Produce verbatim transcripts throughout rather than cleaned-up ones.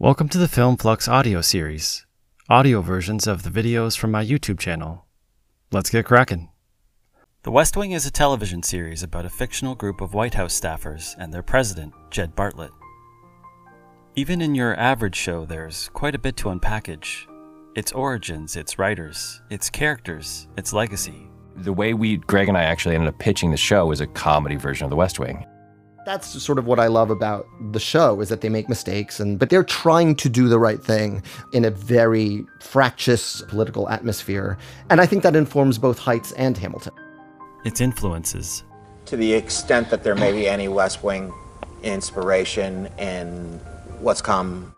Welcome to the Film Flux audio series, audio versions of the videos from my YouTube channel. Let's get cracking. The West Wing is a television series about a fictional group of White House staffers and their president, Jed Bartlett. Even in your average show, there's quite a bit to unpackage. Its origins, its writers, its characters, its legacy. The way we, Greg and I actually ended up pitching the show was a comedy version of The West Wing. That's sort of what I love about the show, is that they make mistakes, and but they're trying to do the right thing in a very fractious political atmosphere. And I think that informs both Heights and Hamilton. Its influences. To the extent that there may be any West Wing inspiration in what's come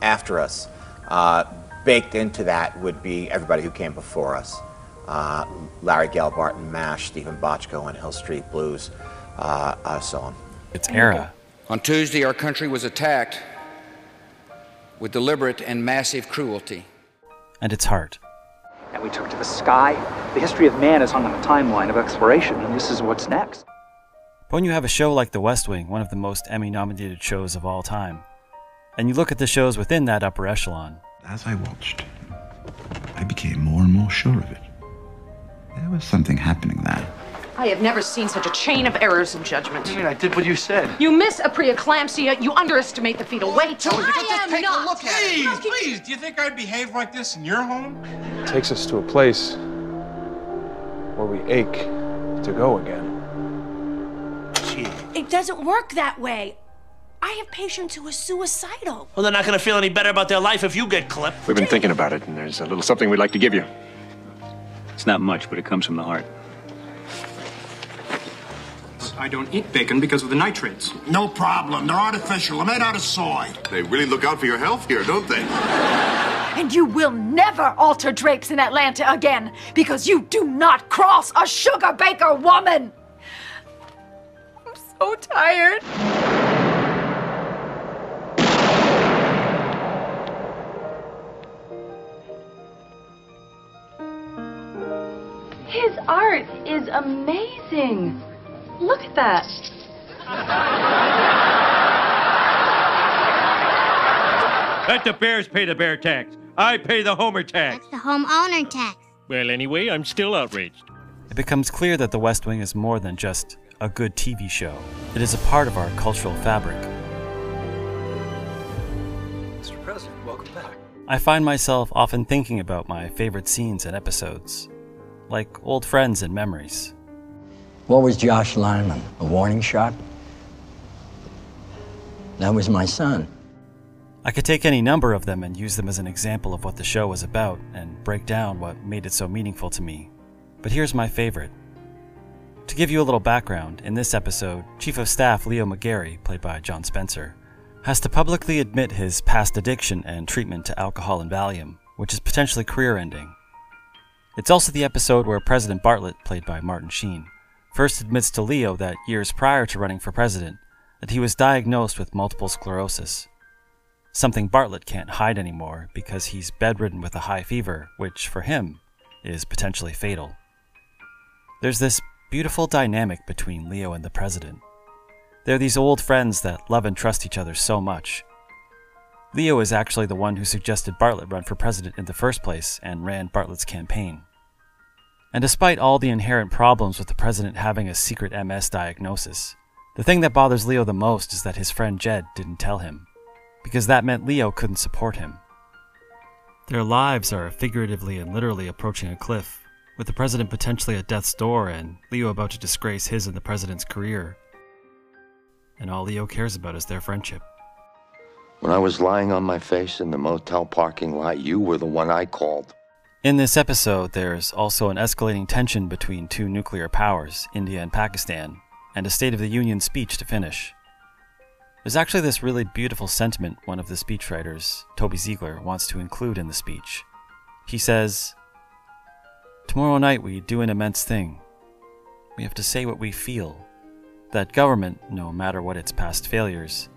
after us, uh, baked into that would be everybody who came before us. Uh, Larry Gelbart and MASH, Stephen Bochco and Hill Street Blues. Uh, uh, so on. It's era. On Tuesday, our country was attacked with deliberate and massive cruelty. And its heart. And we took to the sky. The history of man is on a timeline of exploration, and this is what's next. But when you have a show like The West Wing, one of the most Emmy-nominated shows of all time, and you look at the shows within that upper echelon. As I watched, I became more and more sure of it. There was something happening there. I have never seen such a chain of errors in judgment. What do you mean? I did what you said. You miss a preeclampsia, you underestimate the fetal weight. Oh, I just am take not. A look at please, it. please, do you think I'd behave like this in your home? It takes us to a place where we ache to go again. Gee. It doesn't work that way. I have patients who are suicidal. Well, they're not going to feel any better about their life if you get clipped. We've been thinking about it, and there's a little something we'd like to give you. It's not much, but it comes from the heart. I don't eat bacon because of the nitrates. No problem. They're artificial. They're made out of soy. They really look out for your health here, don't they? And you will never alter drapes in Atlanta again, because you do not cross a sugar baker woman. I'm so tired. His art is amazing. Look at that. Let the bears pay the bear tax. I pay the homer tax. That's the homeowner tax. Well, anyway, I'm still outraged. It becomes clear that The West Wing is more than just a good T V show. It is a part of our cultural fabric. Mister President, welcome back. I find myself often thinking about my favorite scenes and episodes, like old friends and memories. What was Josh Lineman? A warning shot? That was my son. I could take any number of them and use them as an example of what the show was about and break down what made it so meaningful to me. But here's my favorite. To give you a little background, in this episode, Chief of Staff Leo McGarry, played by John Spencer, has to publicly admit his past addiction and treatment to alcohol and Valium, which is potentially career-ending. It's also the episode where President Bartlett, played by Martin Sheen, first admits to Leo that years prior to running for president, that he was diagnosed with multiple sclerosis, something Bartlett can't hide anymore because he's bedridden with a high fever, which for him is potentially fatal. There's this beautiful dynamic between Leo and the president. They're these old friends that love and trust each other so much. Leo is actually the one who suggested Bartlett run for president in the first place and ran Bartlett's campaign. And despite all the inherent problems with the president having a secret M S diagnosis, the thing that bothers Leo the most is that his friend Jed didn't tell him, because that meant Leo couldn't support him. Their lives are figuratively and literally approaching a cliff, with the president potentially at death's door and Leo about to disgrace his and the president's career. And all Leo cares about is their friendship. When I was lying on my face in the motel parking lot, you were the one I called. In this episode, there's also an escalating tension between two nuclear powers, India and Pakistan, and a State of the Union speech to finish. There's actually this really beautiful sentiment one of the speechwriters, Toby Ziegler, wants to include in the speech. He says, "Tomorrow night we do an immense thing. We have to say what we feel, that government, no matter what its past failures,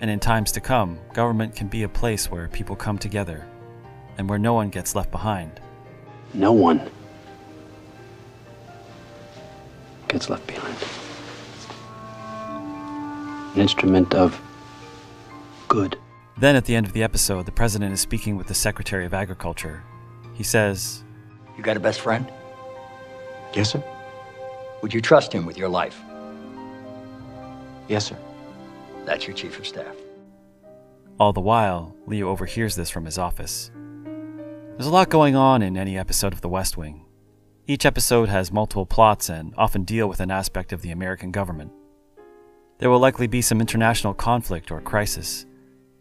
and in times to come, government can be a place where people come together, and where no one gets left behind." No one gets left behind. An instrument of good. Then at the end of the episode, the president is speaking with the Secretary of Agriculture. He says, "You got a best friend?" "Yes, sir." "Would you trust him with your life?" "Yes, sir." "That's your chief of staff." All the while, Leo overhears this from his office. There's a lot going on in any episode of The West Wing. Each episode has multiple plots and often deal with an aspect of the American government. There will likely be some international conflict or crisis,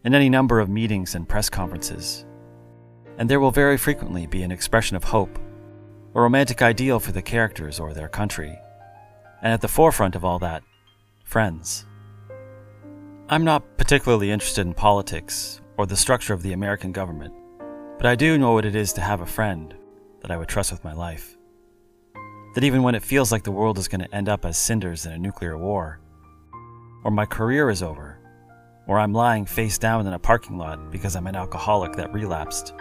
and any number of meetings and press conferences. And there will very frequently be an expression of hope, a romantic ideal for the characters or their country. And at the forefront of all that, friends. I'm not particularly interested in politics or the structure of the American government, but I do know what it is to have a friend that I would trust with my life. That even when it feels like the world is going to end up as cinders in a nuclear war, or my career is over, or I'm lying face down in a parking lot because I'm an alcoholic that relapsed,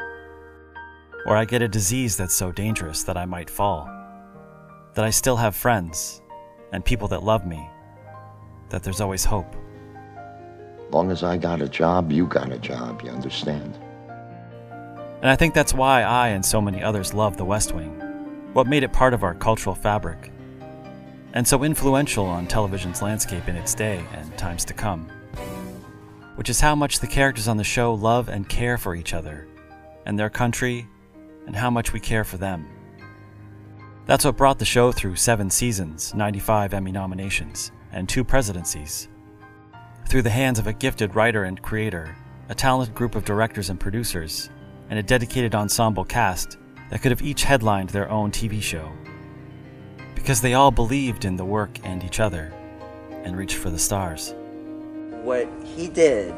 or I get a disease that's so dangerous that I might fall, that I still have friends and people that love me, that there's always hope. Long as I got a job, you got a job, you understand? And I think that's why I and so many others love The West Wing, what made it part of our cultural fabric, and so influential on television's landscape in its day and times to come. Which is how much the characters on the show love and care for each other and their country, and how much we care for them. That's what brought the show through seven seasons, ninety-five Emmy nominations, and two presidencies. Through the hands of a gifted writer and creator, a talented group of directors and producers, and a dedicated ensemble cast that could have each headlined their own T V show. Because they all believed in the work and each other, and reached for the stars. What he did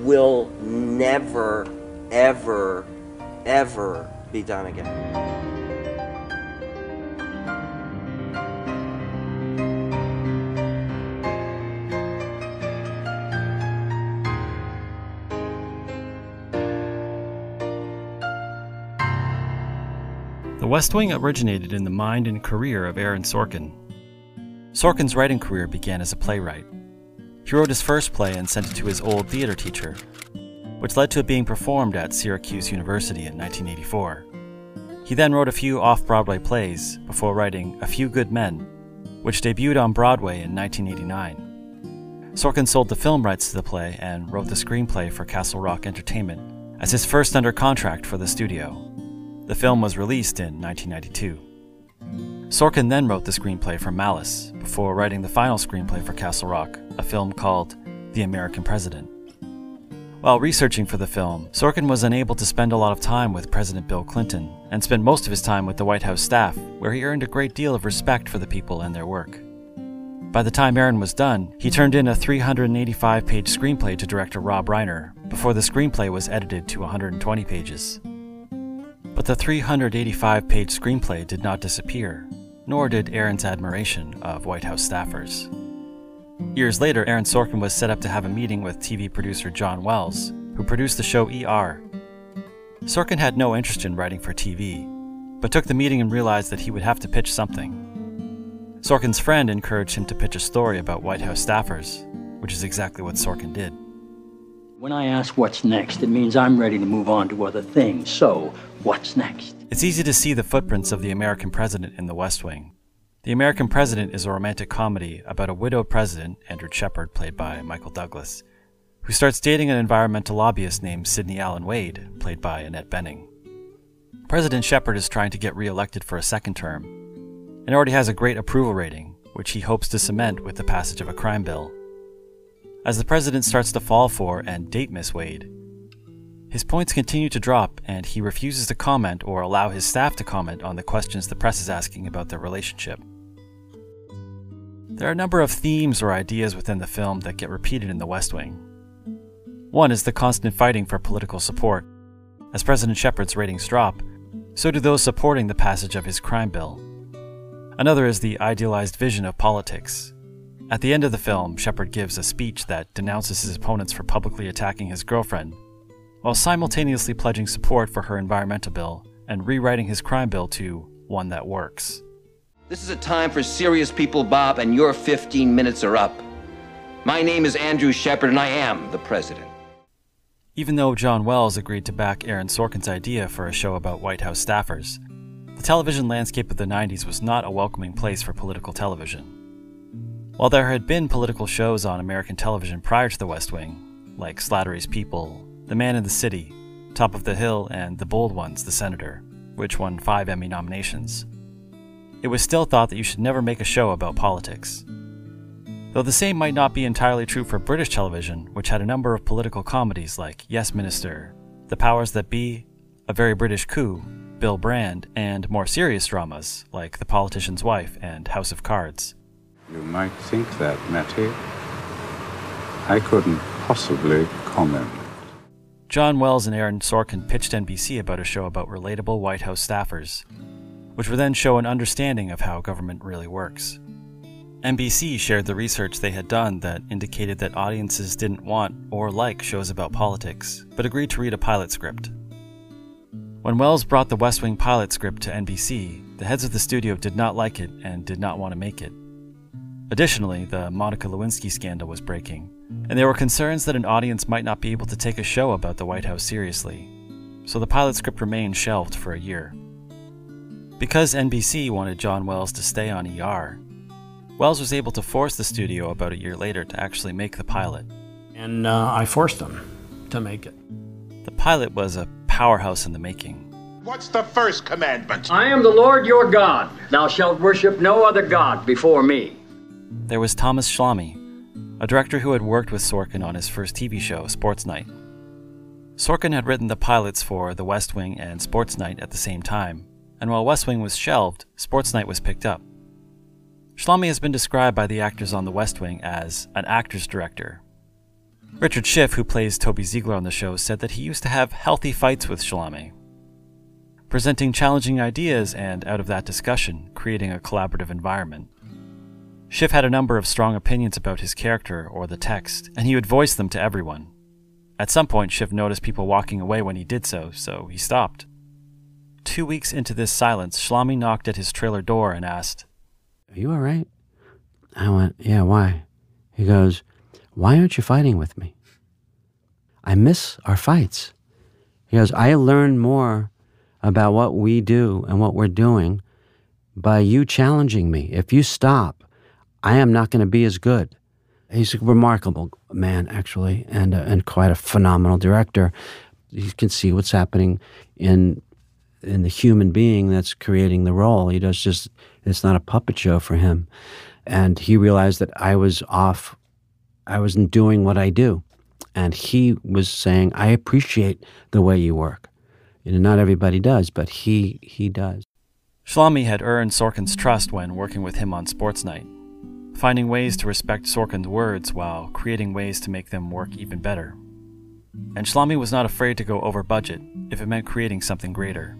will never, ever, ever be done again. The West Wing originated in the mind and career of Aaron Sorkin. Sorkin's writing career began as a playwright. He wrote his first play and sent it to his old theater teacher, which led to it being performed at Syracuse University in nineteen eighty-four. He then wrote a few off-Broadway plays before writing A Few Good Men, which debuted on Broadway in nineteen eighty-nine. Sorkin sold the film rights to the play and wrote the screenplay for Castle Rock Entertainment as his first under contract for the studio. The film was released in nineteen ninety-two. Sorkin then wrote the screenplay for Malice before writing the final screenplay for Castle Rock, a film called The American President. While researching for the film, Sorkin was unable to spend a lot of time with President Bill Clinton and spent most of his time with the White House staff, where he earned a great deal of respect for the people and their work. By the time Aaron was done, he turned in a three hundred eighty-five page screenplay to director Rob Reiner before the screenplay was edited to one hundred twenty pages. But the three hundred eighty-five page screenplay did not disappear, nor did Aaron's admiration of White House staffers. Years later, Aaron Sorkin was set up to have a meeting with T V producer John Wells, who produced the show E R. Sorkin had no interest in writing for T V, but took the meeting and realized that he would have to pitch something. Sorkin's friend encouraged him to pitch a story about White House staffers, which is exactly what Sorkin did. When I ask what's next, it means I'm ready to move on to other things, so what's next? It's easy to see the footprints of the American president in The West Wing. The American President is a romantic comedy about a widowed president, Andrew Shepard, played by Michael Douglas, who starts dating an environmental lobbyist named Sidney Allen Wade, played by Annette Bening. President Shepard is trying to get re-elected for a second term, and already has a great approval rating, which he hopes to cement with the passage of a crime bill. As the president starts to fall for and date Miss Wade, his points continue to drop, and he refuses to comment or allow his staff to comment on the questions the press is asking about their relationship. There are a number of themes or ideas within the film that get repeated in The West Wing. One is the constant fighting for political support. As President Shepard's ratings drop, so do those supporting the passage of his crime bill. Another is the idealized vision of politics. At the end of the film, Shepard gives a speech that denounces his opponents for publicly attacking his girlfriend, while simultaneously pledging support for her environmental bill and rewriting his crime bill to one that works. This is a time for serious people, Bob, and your fifteen minutes are up. My name is Andrew Shepard, and I am the president. even though John Wells agreed to back Aaron Sorkin's idea for a show about White House staffers. The television landscape of the nineties was not a welcoming place for political television. While there had been political shows on American television prior to The West Wing, like Slattery's People, The Man in the City, Top of the Hill, and The Bold Ones, The Senator, which won five Emmy nominations, it was still thought that you should never make a show about politics. Though the same might not be entirely true for British television, which had a number of political comedies like Yes Minister, The Powers That Be, A Very British Coup, Bill Brand, and more serious dramas like The Politician's Wife and House of Cards. You might think that, Matty. I couldn't possibly comment. John Wells and Aaron Sorkin pitched N B C about a show about relatable White House staffers, which would then show an understanding of how government really works. N B C shared the research they had done that indicated that audiences didn't want or like shows about politics, but agreed to read a pilot script. When Wells brought the West Wing pilot script to N B C, the heads of the studio did not like it and did not want to make it. Additionally, the Monica Lewinsky scandal was breaking, and there were concerns that an audience might not be able to take a show about the White House seriously, so the pilot script remained shelved for a year. Because N B C wanted John Wells to stay on E R, Wells was able to force the studio about a year later to actually make the pilot. And uh, I forced them to make it. The pilot was a powerhouse in the making. What's the first commandment? I am the Lord your God. Thou shalt worship no other God before me. There was Thomas Schlamme, a director who had worked with Sorkin on his first T V show, Sports Night. Sorkin had written the pilots for The West Wing and Sports Night at the same time, and while West Wing was shelved, Sports Night was picked up. Schlamme has been described by the actors on The West Wing as an actor's director. Richard Schiff, who plays Toby Ziegler on the show, said that he used to have healthy fights with Schlamme, presenting challenging ideas and, out of that discussion, creating a collaborative environment. Schiff had a number of strong opinions about his character or the text, and he would voice them to everyone. At some point, Schiff noticed people walking away when he did so, so he stopped. Two weeks into this silence, Schlamme knocked at his trailer door and asked, "Are you all right?" I went, "Yeah, why?" He goes, "Why aren't you fighting with me? I miss our fights." He goes, "I learn more about what we do and what we're doing by you challenging me. If you stop, I am not going to be as good." He's a remarkable man, actually, and, uh, and quite a phenomenal director. You can see what's happening in in the human being that's creating the role. He does just, it's not a puppet show for him. And he realized that I was off I wasn't doing what I do. And he was saying, "I appreciate the way you work." You know, not everybody does, but he he does. Schlamme had earned Sorkin's trust when working with him on Sports Night, finding ways to respect Sorkin's words while creating ways to make them work even better. And Schlamme was not afraid to go over budget if it meant creating something greater.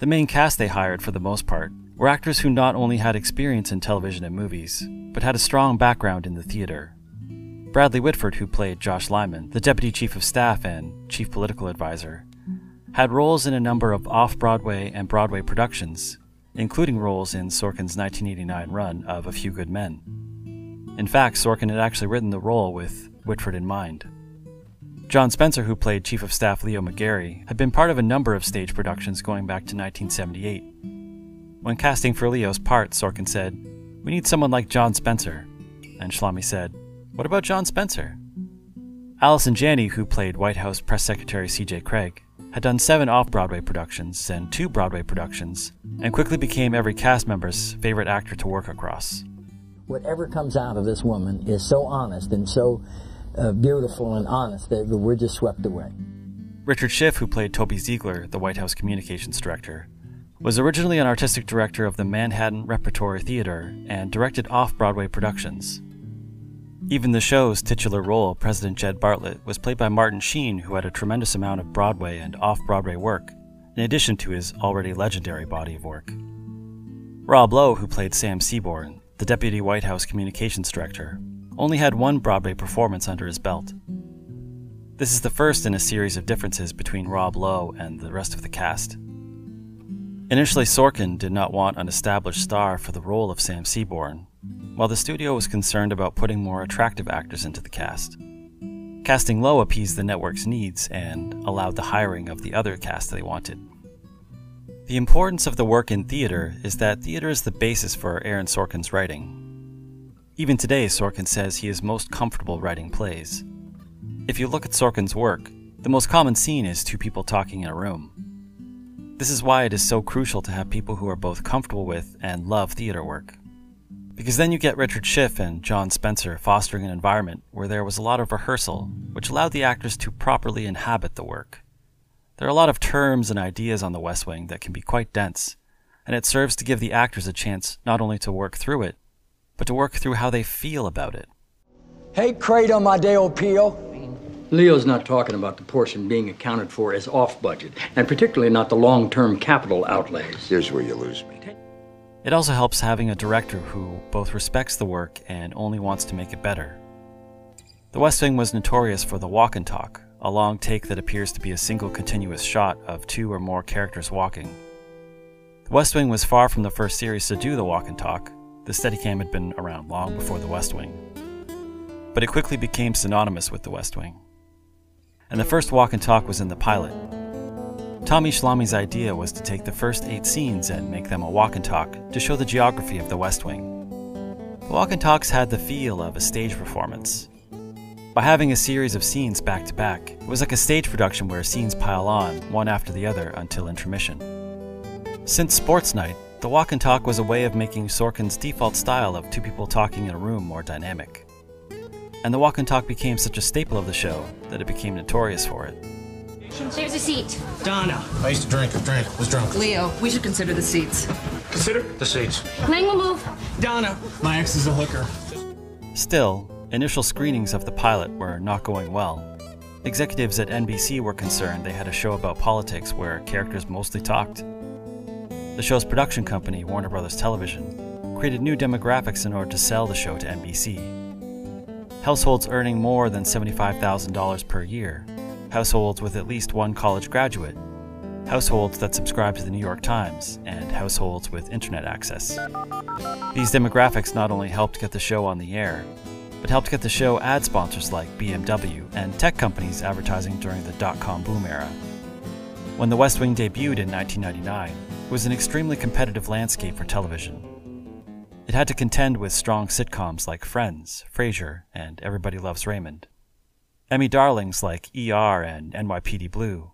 The main cast they hired, for the most part, were actors who not only had experience in television and movies, but had a strong background in the theater. Bradley Whitford, who played Josh Lyman, the Deputy Chief of Staff and Chief Political Advisor, had roles in a number of off-Broadway and Broadway productions, including roles in Sorkin's nineteen eighty-nine run of A Few Good Men. In fact, Sorkin had actually written the role with Whitford in mind. John Spencer, who played Chief of Staff Leo McGarry, had been part of a number of stage productions going back to nineteen seventy-eight. When casting for Leo's part, Sorkin said, "We need someone like John Spencer," and Schlamme said, "What about John Spencer?" Allison Janney, who played White House Press Secretary C J Craig, had done seven off-Broadway productions and two Broadway productions, and quickly became every cast member's favorite actor to work across. Whatever comes out of this woman is so honest and so uh, beautiful and honest that we're just swept away. Richard Schiff, who played Toby Ziegler, the White House Communications Director, was originally an artistic director of the Manhattan Repertory Theater and directed off-Broadway productions. Even the show's titular role, President Jed Bartlett, was played by Martin Sheen, who had a tremendous amount of Broadway and off-Broadway work, in addition to his already legendary body of work. Rob Lowe, who played Sam Seaborn, the Deputy White House Communications Director, only had one Broadway performance under his belt. This is the first in a series of differences between Rob Lowe and the rest of the cast. Initially, Sorkin did not want an established star for the role of Sam Seaborn, while the studio was concerned about putting more attractive actors into the cast. Casting Lowe appeased the network's needs and allowed the hiring of the other cast they wanted. The importance of the work in theater is that theater is the basis for Aaron Sorkin's writing. Even today, Sorkin says he is most comfortable writing plays. If you look at Sorkin's work, the most common scene is two people talking in a room. This is why it is so crucial to have people who are both comfortable with and love theater work. Because then you get Richard Schiff and John Spencer fostering an environment where there was a lot of rehearsal, which allowed the actors to properly inhabit the work. There are a lot of terms and ideas on The West Wing that can be quite dense, and it serves to give the actors a chance not only to work through it, but to work through how they feel about it. Hey, Credo, my Deo Pio. Leo's not talking about the portion being accounted for as off-budget, and particularly not the long-term capital outlays. Here's where you lose me. It also helps having a director who both respects the work and only wants to make it better. The West Wing was notorious for the walk and talk, a long take that appears to be a single continuous shot of two or more characters walking. The West Wing was far from the first series to do the walk and talk. The Steadicam had been around long before The West Wing. But it quickly became synonymous with The West Wing. And the first walk and talk was in the pilot. Tommy Schlamme's idea was to take the first eight scenes and make them a walk and talk to show the geography of The West Wing. The walk and talks had the feel of a stage performance. By having a series of scenes back to back, it was like a stage production where scenes pile on, one after the other, until intermission. Since Sports Night, the walk and talk was a way of making Sorkin's default style of two people talking in a room more dynamic. And the walk and talk became such a staple of the show that it became notorious for it. There's a seat. Donna. I used to drink, drink, was drunk. Leo, we should consider the seats. Consider the seats. Lang will move. Donna. My ex is a hooker. Still, initial screenings of the pilot were not going well. Executives at N B C were concerned they had a show about politics where characters mostly talked. The show's production company, Warner Brothers Television, created new demographics in order to sell the show to N B C. Households earning more than seventy-five thousand dollars per year, households with at least one college graduate, households that subscribe to the New York Times, and households with internet access. These demographics not only helped get the show on the air, but helped get the show ad sponsors like B M W and tech companies advertising during the dot-com boom era. When The West Wing debuted in nineteen ninety-nine, it was an extremely competitive landscape for television. It had to contend with strong sitcoms like Friends, Frasier, and Everybody Loves Raymond, Emmy darlings like E R and N Y P D Blue,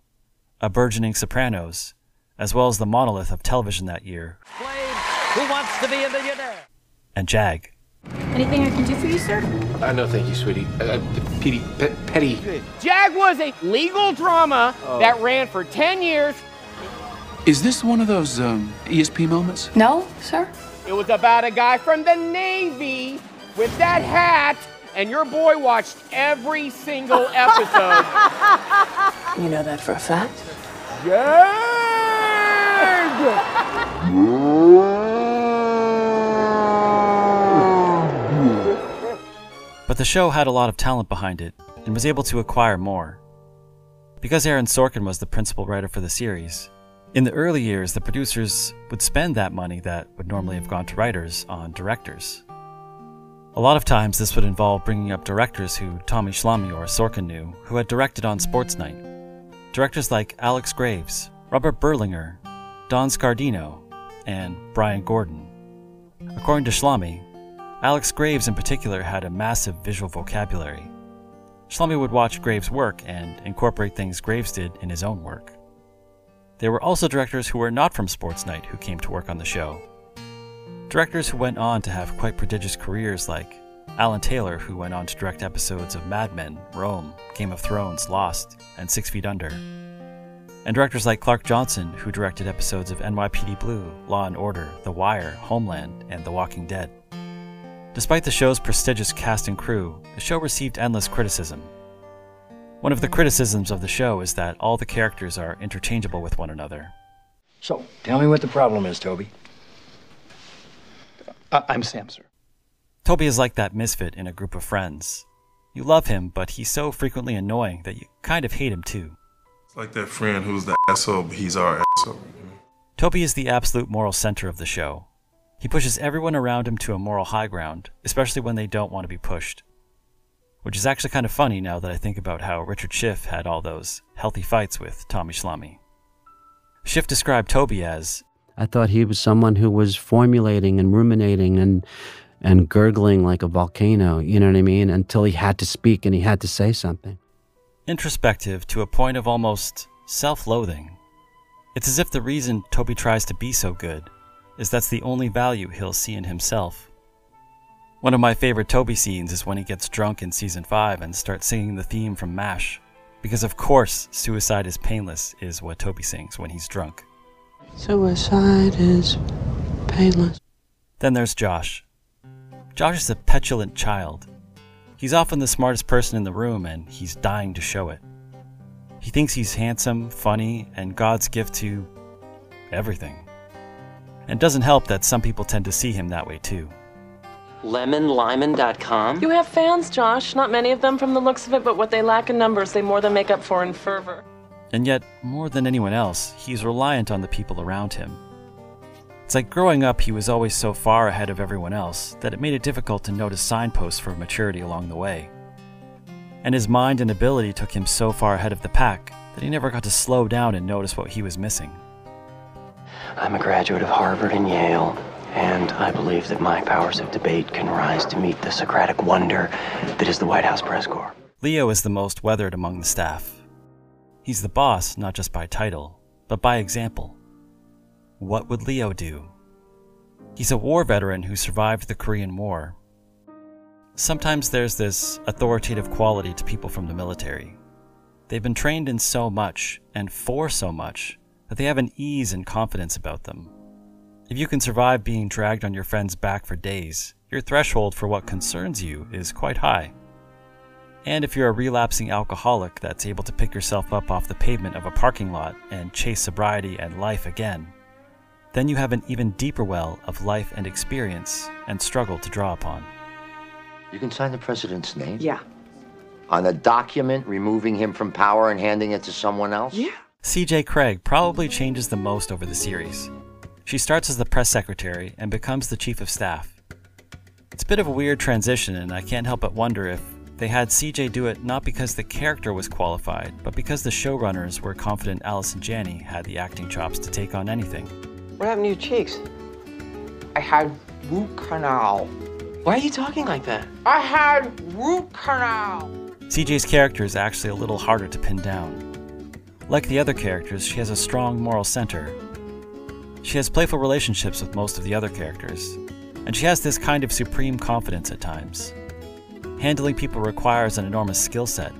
a burgeoning Sopranos, as well as the monolith of television that year, Who Wants to Be a Millionaire? And JAG. Anything I can do for you, sir? Uh, no, thank you, sweetie. Uh, petty, pe- petty. JAG was a legal drama oh. that ran for ten years. Is this one of those um, E S P moments? No, sir. It was about a guy from the Navy with that hat, and your boy watched every single episode. You know that for a fact? JAG! But the show had a lot of talent behind it, and was able to acquire more. Because Aaron Sorkin was the principal writer for the series, in the early years the producers would spend that money that would normally have gone to writers on directors. A lot of times this would involve bringing up directors who Tommy Schlamme or Sorkin knew, who had directed on Sports Night. Directors like Alex Graves, Robert Berlinger, Don Scardino, and Brian Gordon. According to Schlamme, Alex Graves in particular had a massive visual vocabulary. Schlamme would watch Graves' work and incorporate things Graves did in his own work. There were also directors who were not from Sports Night who came to work on the show. Directors who went on to have quite prodigious careers like Alan Taylor, who went on to direct episodes of Mad Men, Rome, Game of Thrones, Lost, and Six Feet Under. And directors like Clark Johnson, who directed episodes of N Y P D Blue, Law and Order, The Wire, Homeland, and The Walking Dead. Despite the show's prestigious cast and crew, the show received endless criticism. One of the criticisms of the show is that all the characters are interchangeable with one another. So, tell me what the problem is, Toby. Uh, I'm Sam, sir. Toby is like that misfit in a group of friends. You love him, but he's so frequently annoying that you kind of hate him too. It's like that friend who's the asshole, but he's our asshole. Toby is the absolute moral center of the show. He pushes everyone around him to a moral high ground, especially when they don't want to be pushed. which is actually kind of funny now that I think about how Richard Schiff had all those healthy fights with Tommy Schlamme. Schiff described Toby as, I thought he was someone who was formulating and ruminating and and gurgling like a volcano, you know what I mean, until he had to speak and he had to say something. Introspective to a point of almost self-loathing. It's as if the reason Toby tries to be so good is that's the only value he'll see in himself. One of my favorite Toby scenes is when he gets drunk in Season five and starts singing the theme from MASH, because of course Suicide is Painless is what Toby sings when he's drunk. Suicide is painless. Then there's Josh. Josh is a petulant child. He's often the smartest person in the room, and he's dying to show it. He thinks he's handsome, funny, and God's gift to everything. And it doesn't help that some people tend to see him that way too. lemon lyman dot com. You have fans, Josh. Not many of them from the looks of it, but what they lack in numbers, they more than make up for in fervor. And yet, more than anyone else, he's reliant on the people around him. It's like growing up, he was always so far ahead of everyone else that it made it difficult to notice signposts for maturity along the way. And his mind and ability took him so far ahead of the pack that he never got to slow down and notice what he was missing. I'm a graduate of Harvard and Yale, and I believe that my powers of debate can rise to meet the Socratic wonder that is the White House press corps. Leo is the most weathered among the staff. He's the boss, not just by title, but by example. What would Leo do? He's a war veteran who survived the Korean War. Sometimes there's this authoritative quality to people from the military. They've been trained in so much, and for so much, that they have an ease and confidence about them. If you can survive being dragged on your friend's back for days, your threshold for what concerns you is quite high. And if you're a relapsing alcoholic that's able to pick yourself up off the pavement of a parking lot and chase sobriety and life again, then you have an even deeper well of life and experience and struggle to draw upon. You can sign the president's name? Yeah. On a document removing him from power and handing it to someone else? Yeah. C J Craig probably changes the most over the series. She starts as the press secretary and becomes the chief of staff. It's a bit of a weird transition, and I can't help but wonder if they had C J do it not because the character was qualified, but because the showrunners were confident Allison Janney had the acting chops to take on anything. What happened to your cheeks? I had root canal. Why are you talking like that? I had root canal. C J's character is actually a little harder to pin down. Like the other characters, she has a strong moral center. She has playful relationships with most of the other characters, and she has this kind of supreme confidence at times. Handling people requires an enormous skill set,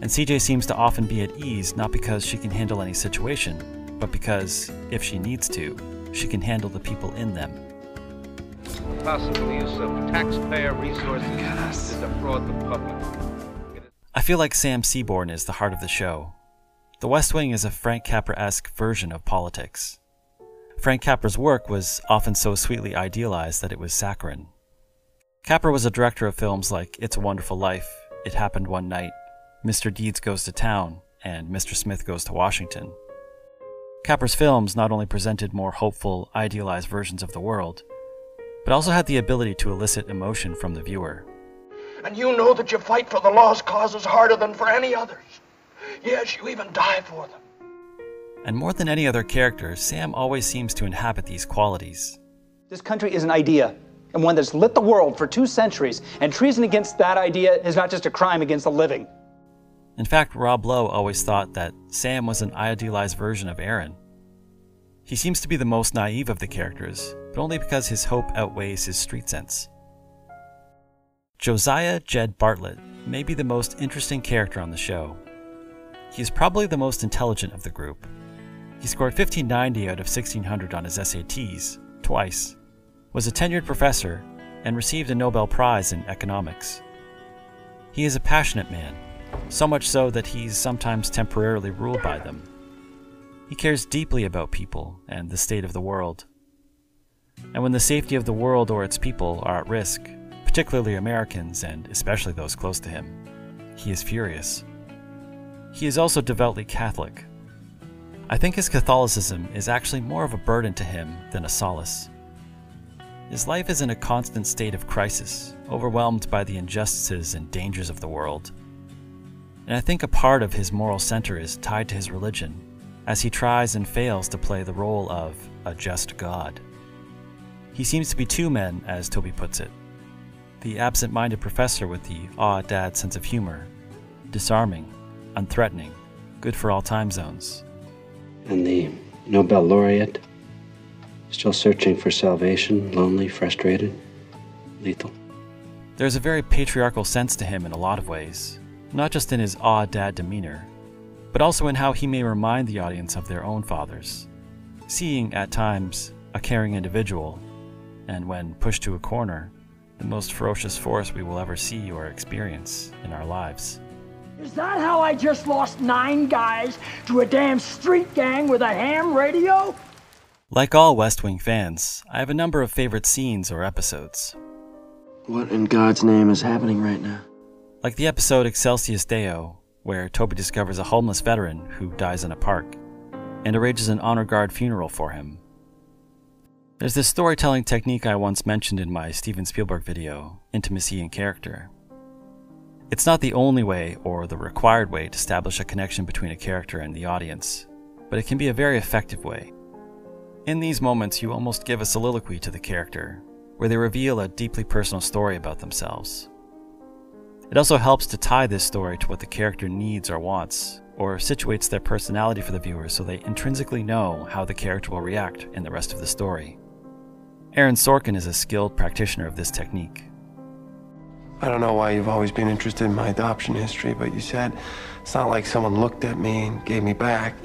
and C J seems to often be at ease not because she can handle any situation, but because, if she needs to, she can handle the people in them. Possible use of taxpayer resources to defraud the public. I feel like Sam Seaborn is the heart of the show. The West Wing is a Frank Capra-esque version of politics. Frank Capra's work was often so sweetly idealized that it was saccharine. Capra was a director of films like It's a Wonderful Life, It Happened One Night, Mister Deeds Goes to Town, and Mister Smith Goes to Washington. Capra's films not only presented more hopeful, idealized versions of the world, but also had the ability to elicit emotion from the viewer. And you know that you fight for the lost causes harder than for any others. Yes, you even die for them. And more than any other character, Sam always seems to inhabit these qualities. This country is an idea, and one that's lit the world for two centuries, and treason against that idea is not just a crime against the living. In fact, Rob Lowe always thought that Sam was an idealized version of Aaron. He seems to be the most naive of the characters, but only because his hope outweighs his street sense. Josiah Jed Bartlett may be the most interesting character on the show. He is probably the most intelligent of the group. He scored fifteen ninety out of sixteen hundred on his S A Ts, twice. Was a tenured professor, and received a Nobel Prize in economics. He is a passionate man, so much so that he's sometimes temporarily ruled by them. He cares deeply about people and the state of the world. And when the safety of the world or its people are at risk, particularly Americans and especially those close to him, he is furious. He is also devoutly Catholic. I think his Catholicism is actually more of a burden to him than a solace. His life is in a constant state of crisis, overwhelmed by the injustices and dangers of the world. And I think a part of his moral center is tied to his religion, as he tries and fails to play the role of a just God. He seems to be two men, as Toby puts it. The absent-minded professor with the aw dad sense of humor, disarming, unthreatening, good for all time zones. And the Nobel laureate, still searching for salvation, lonely, frustrated, lethal. There's a very patriarchal sense to him in a lot of ways, not just in his aw dad demeanor, but also in how he may remind the audience of their own fathers, seeing at times a caring individual, and when pushed to a corner, the most ferocious force we will ever see or experience in our lives. Is that how I just lost nine guys to a damn street gang with a ham radio? Like all West Wing fans, I have a number of favorite scenes or episodes. What in God's name is happening right now? Like the episode Excelsis Deo, where Toby discovers a homeless veteran who dies in a park and arranges an honor guard funeral for him. There's this storytelling technique I once mentioned in my Steven Spielberg video, Intimacy in Character. It's not the only way or the required way to establish a connection between a character and the audience, but it can be a very effective way. In these moments, you almost give a soliloquy to the character, where they reveal a deeply personal story about themselves. It also helps to tie this story to what the character needs or wants, or situates their personality for the viewer so they intrinsically know how the character will react in the rest of the story. Aaron Sorkin is a skilled practitioner of this technique. I don't know why you've always been interested in my adoption history, but you said it's not like someone looked at me and gave me back,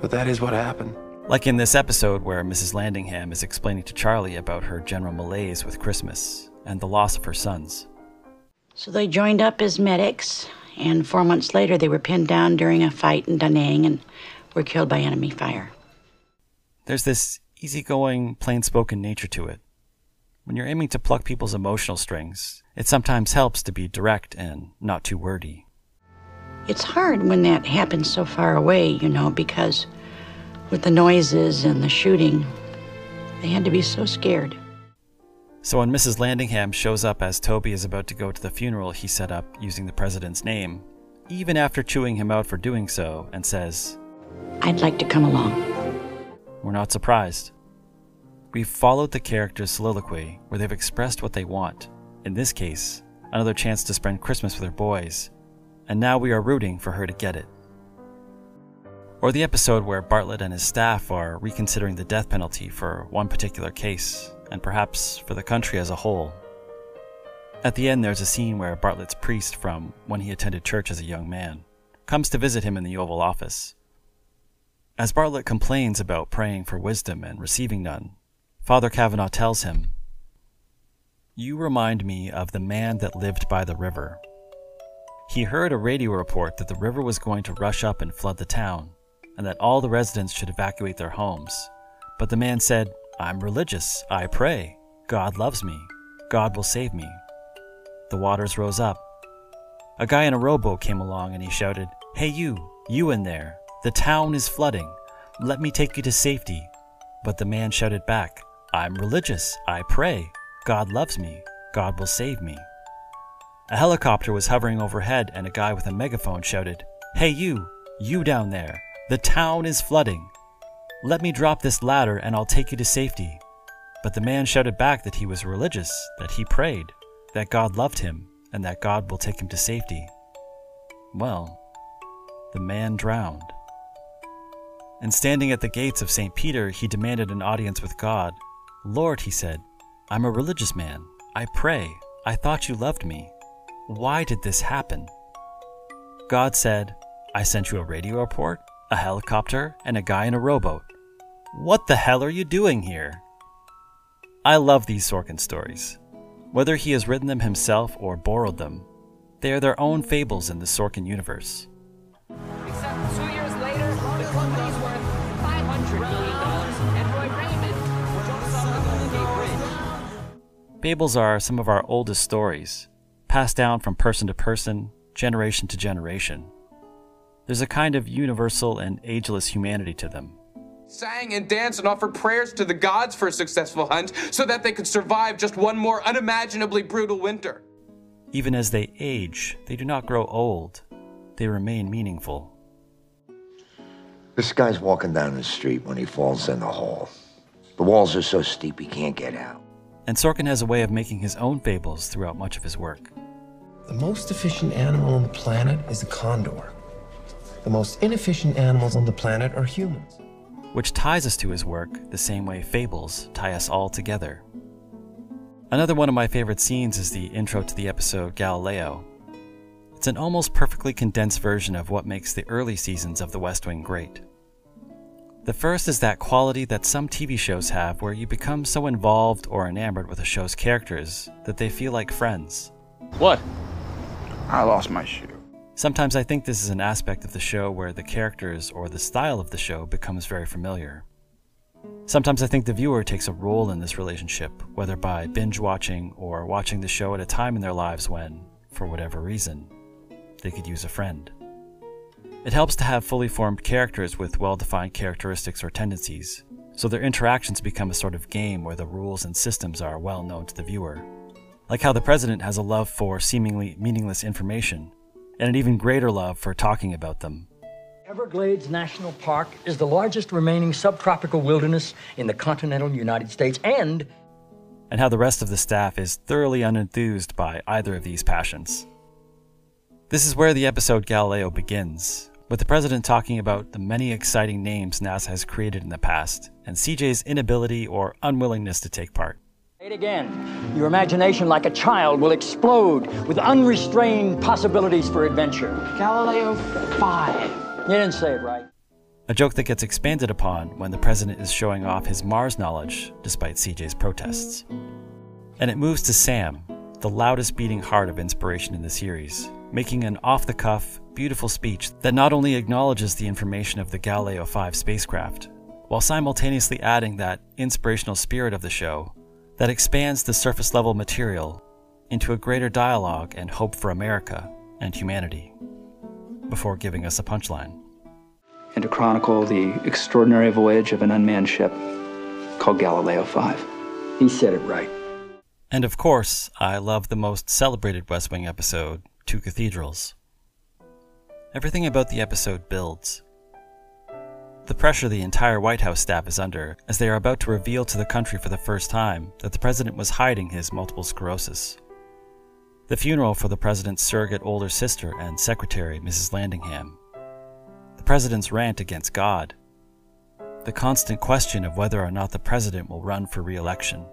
but that is what happened. Like in this episode where Missus Landingham is explaining to Charlie about her general malaise with Christmas and the loss of her sons. So they joined up as medics, and four months later they were pinned down during a fight in Da Nang and were killed by enemy fire. There's this easygoing, plain-spoken nature to it. When you're aiming to pluck people's emotional strings, it sometimes helps to be direct and not too wordy. It's hard when that happens so far away, you know, because with the noises and the shooting, they had to be so scared. So when Missus Landingham shows up as Toby is about to go to the funeral he set up using the president's name, even after chewing him out for doing so, and says, "I'd like to come along," we're not surprised. We've followed the character's soliloquy where they've expressed what they want, in this case, another chance to spend Christmas with her boys, and now we are rooting for her to get it. Or the episode where Bartlett and his staff are reconsidering the death penalty for one particular case, and perhaps for the country as a whole. At the end, there's a scene where Bartlett's priest, from when he attended church as a young man, comes to visit him in the Oval Office. As Bartlett complains about praying for wisdom and receiving none, Father Kavanaugh tells him, "You remind me of the man that lived by the river. He heard a radio report that the river was going to rush up and flood the town, and that all the residents should evacuate their homes. But the man said, 'I'm religious, I pray, God loves me, God will save me.' The waters rose up. A guy in a rowboat came along and he shouted, 'Hey you, you in there, the town is flooding, let me take you to safety.' But the man shouted back, 'I'm religious, I pray, God loves me, God will save me.' A helicopter was hovering overhead and a guy with a megaphone shouted, 'Hey you, you down there, the town is flooding. Let me drop this ladder and I'll take you to safety.' But the man shouted back that he was religious, that he prayed, that God loved him, and that God will take him to safety. Well, the man drowned. And standing at the gates of Saint Peter, he demanded an audience with God. 'Lord,' he said, 'I'm a religious man. I pray. I thought you loved me. Why did this happen?' God said, 'I sent you a radio report, a helicopter, and a guy in a rowboat. What the hell are you doing here?'" I love these Sorkin stories. Whether he has written them himself or borrowed them, they are their own fables in the Sorkin universe. Except two years later, the company's worth five hundred million dollars and Roy Raymond was on the bridge. Fables are some of our oldest stories, passed down from person to person, generation to generation. There's a kind of universal and ageless humanity to them, sang and danced and offered prayers to the gods for a successful hunt so that they could survive just one more unimaginably brutal winter. Even as they age, they do not grow old. They remain meaningful. This guy's walking down the street when he falls in the hole. The walls are so steep he can't get out. And Sorkin has a way of making his own fables throughout much of his work. The most efficient animal on the planet is the condor. The most inefficient animals on the planet are humans. Which ties us to his work the same way fables tie us all together. Another one of my favorite scenes is the intro to the episode Galileo. It's an almost perfectly condensed version of what makes the early seasons of The West Wing great. The first is that quality that some T V shows have where you become so involved or enamored with a show's characters that they feel like friends. What? I lost my shoe. Sometimes I think this is an aspect of the show where the characters or the style of the show becomes very familiar. Sometimes I think the viewer takes a role in this relationship, whether by binge-watching or watching the show at a time in their lives when, for whatever reason, they could use a friend. It helps to have fully formed characters with well-defined characteristics or tendencies, so their interactions become a sort of game where the rules and systems are well known to the viewer. Like how the president has a love for seemingly meaningless information, and an even greater love for talking about them. Everglades National Park is the largest remaining subtropical wilderness in the continental United States, and... and how the rest of the staff is thoroughly unenthused by either of these passions. This is where the episode Galileo begins, with the president talking about the many exciting names NASA has created in the past, and C J's inability or unwillingness to take part. Say it again. Your imagination, like a child, will explode with unrestrained possibilities for adventure. Galileo five. You didn't say it right. A joke that gets expanded upon when the president is showing off his Mars knowledge, despite C J's protests. And it moves to Sam, the loudest beating heart of inspiration in the series, making an off-the-cuff, beautiful speech that not only acknowledges the information of the Galileo five spacecraft, while simultaneously adding that inspirational spirit of the show that expands the surface-level material into a greater dialogue and hope for America and humanity, before giving us a punchline. And to chronicle the extraordinary voyage of an unmanned ship called Galileo five. He said it right. And of course, I love the most celebrated West Wing episode, Two Cathedrals. Everything about the episode builds. The pressure the entire White House staff is under as they are about to reveal to the country for the first time that the president was hiding his multiple sclerosis. The funeral for the president's surrogate older sister and secretary, Missus Landingham. The president's rant against God. The constant question of whether or not the president will run for re-election.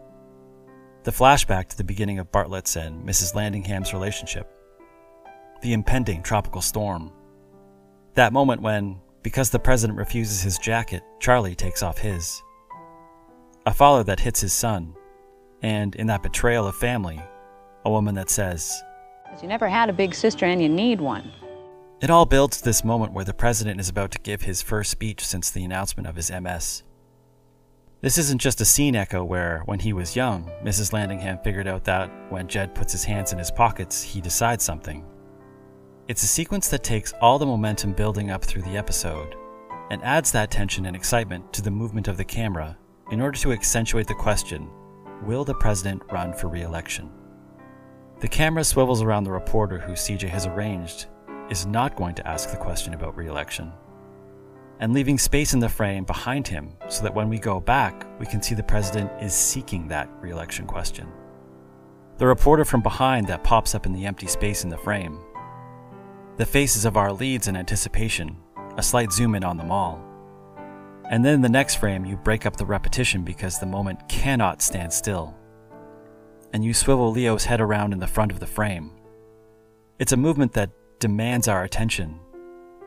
The flashback to the beginning of Bartlett's and Missus Landingham's relationship. The impending tropical storm. That moment when, because the president refuses his jacket, Charlie takes off his. A father that hits his son. And, in that betrayal of family, a woman that says, "You never had a big sister and you need one." It all builds to this moment where the president is about to give his first speech since the announcement of his M S. This isn't just a scene echo where, when he was young, Missus Landingham figured out that, when Jed puts his hands in his pockets, he decides something. It's a sequence that takes all the momentum building up through the episode, and adds that tension and excitement to the movement of the camera in order to accentuate the question, will the president run for re-election? The camera swivels around the reporter who C J has arranged is not going to ask the question about re-election, and leaving space in the frame behind him so that when we go back, we can see the president is seeking that re-election question. The reporter from behind that pops up in the empty space in the frame. The faces of our leads in anticipation, a slight zoom in on them all. And then in the next frame, you break up the repetition because the moment cannot stand still. And you swivel Leo's head around in the front of the frame. It's a movement that demands our attention,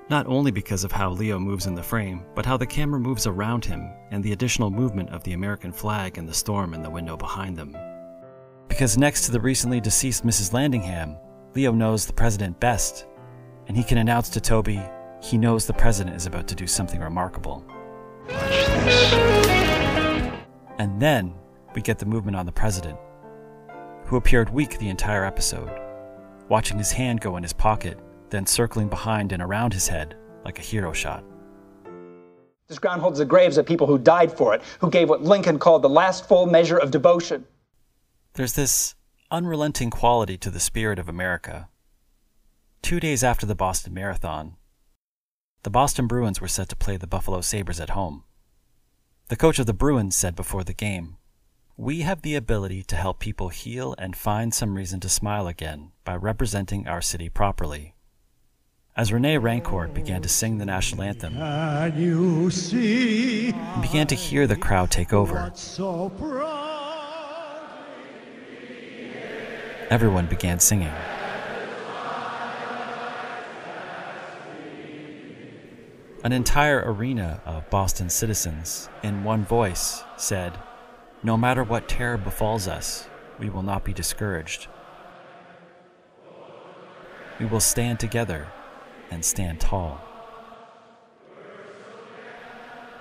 not only because of how Leo moves in the frame, but how the camera moves around him and the additional movement of the American flag and the storm in the window behind them. Because next to the recently deceased Missus Landingham, Leo knows the president best. And he can announce to Toby, he knows the president is about to do something remarkable. Watch this. And then, we get the movement on the president, who appeared weak the entire episode, watching his hand go in his pocket, then circling behind and around his head, like a hero shot. This ground holds the graves of people who died for it, who gave what Lincoln called the last full measure of devotion. There's this unrelenting quality to the spirit of America. Two days after the Boston Marathon, the Boston Bruins were set to play the Buffalo Sabres at home. The coach of the Bruins said before the game, "We have the ability to help people heal and find some reason to smile again by representing our city properly." As Renee Rancourt began to sing the national anthem, you see, and began to hear the crowd take over, so everyone began singing. An entire arena of Boston citizens, in one voice, said, "No matter what terror befalls us, we will not be discouraged. We will stand together and stand tall."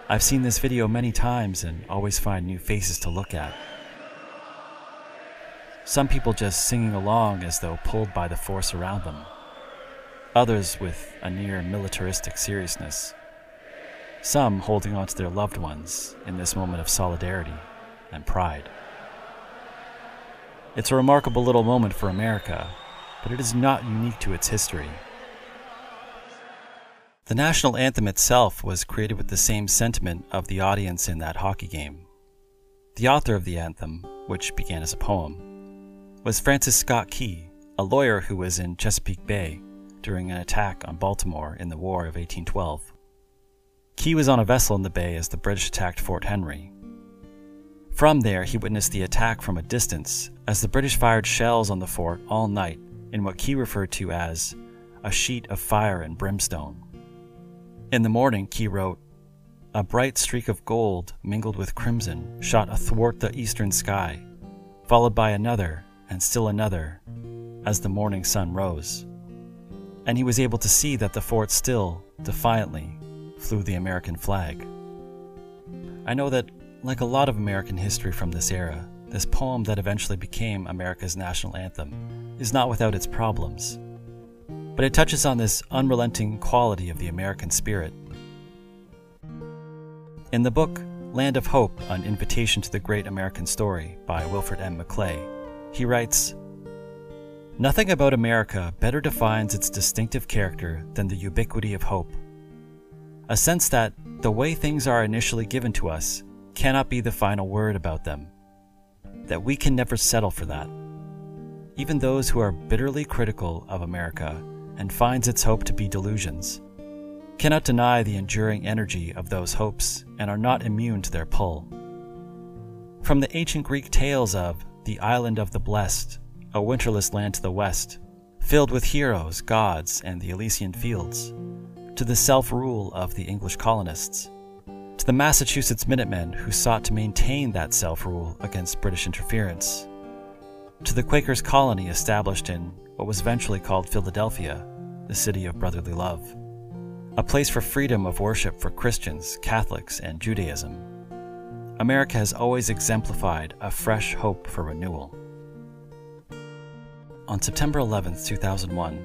I've seen this video many times and always find new faces to look at. Some people just singing along as though pulled by the force around them. Others with a near militaristic seriousness. Some holding on to their loved ones in this moment of solidarity and pride. It's a remarkable little moment for America, but it is not unique to its history. The national anthem itself was created with the same sentiment of the audience in that hockey game. The author of the anthem, which began as a poem, was Francis Scott Key, a lawyer who was in Chesapeake Bay during an attack on Baltimore in the War of eighteen twelve. Key was on a vessel in the bay as the British attacked Fort Henry. From there, he witnessed the attack from a distance as the British fired shells on the fort all night in what Key referred to as a sheet of fire and brimstone. In the morning, Key wrote, "A bright streak of gold mingled with crimson shot athwart the eastern sky, followed by another and still another as the morning sun rose." And he was able to see that the fort still, defiantly, flew the American flag. I know that, like a lot of American history from this era, this poem that eventually became America's national anthem is not without its problems. But it touches on this unrelenting quality of the American spirit. In the book, Land of Hope, An Invitation to the Great American Story by Wilfred M. McClay, he writes, "Nothing about America better defines its distinctive character than the ubiquity of hope. A sense that the way things are initially given to us cannot be the final word about them. That we can never settle for that. Even those who are bitterly critical of America and finds its hope to be delusions, cannot deny the enduring energy of those hopes and are not immune to their pull. From the ancient Greek tales of the Island of the Blessed, a winterless land to the west, filled with heroes, gods, and the Elysian fields, to the self-rule of the English colonists, to the Massachusetts Minutemen who sought to maintain that self-rule against British interference, to the Quakers' colony established in what was eventually called Philadelphia, the city of brotherly love, a place for freedom of worship for Christians, Catholics, and Judaism. America has always exemplified a fresh hope for renewal." On September eleventh, two thousand one,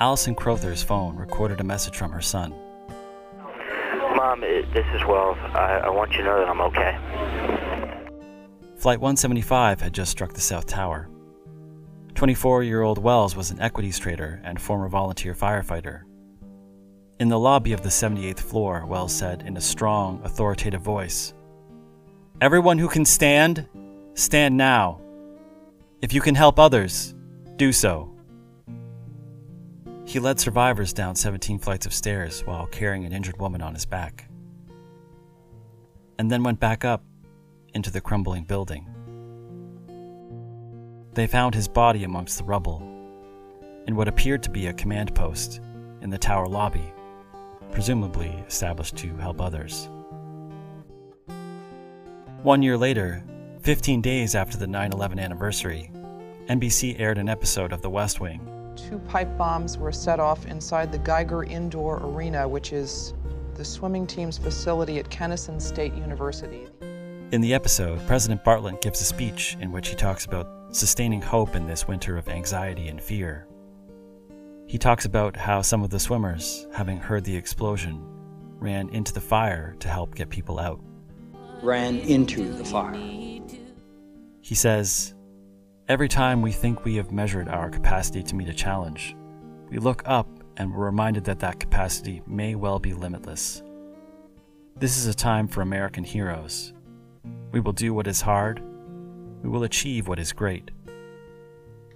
Allison Crowther's phone recorded a message from her son. "Mom, this is Wells. I, I want you to know that I'm okay." Flight one seventy-five had just struck the South Tower. twenty-four-year-old Wells was an equities trader and former volunteer firefighter. In the lobby of the seventy-eighth floor, Wells said in a strong, authoritative voice, "Everyone who can stand, stand now. If you can help others, do so." He led survivors down seventeen flights of stairs while carrying an injured woman on his back, and then went back up into the crumbling building. They found his body amongst the rubble, in what appeared to be a command post in the tower lobby, presumably established to help others. One year later, fifteen days after the nine eleven anniversary, N B C aired an episode of The West Wing. Two pipe bombs were set off inside the Geiger Indoor Arena, which is the swimming team's facility at Kennesaw State University. In the episode, President Bartlett gives a speech in which he talks about sustaining hope in this winter of anxiety and fear. He talks about how some of the swimmers, having heard the explosion, ran into the fire to help get people out. Ran into the fire. He says, every time we think we have measured our capacity to meet a challenge, we look up and we're reminded that that capacity may well be limitless. This is a time for American heroes. We will do what is hard. We will achieve what is great.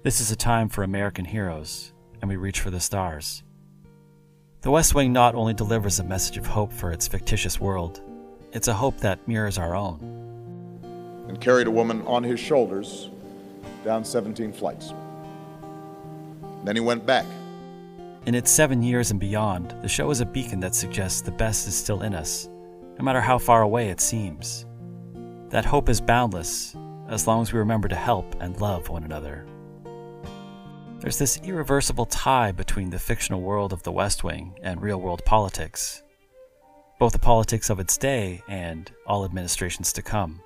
This is a time for American heroes, and we reach for the stars. The West Wing not only delivers a message of hope for its fictitious world, it's a hope that mirrors our own. And carried a woman on his shoulders down seventeen flights. Then he went back. In its seven years and beyond, the show is a beacon that suggests the best is still in us, no matter how far away it seems. That hope is boundless, as long as we remember to help and love one another. There's this irreversible tie between the fictional world of the West Wing and real-world politics, both the politics of its day and all administrations to come.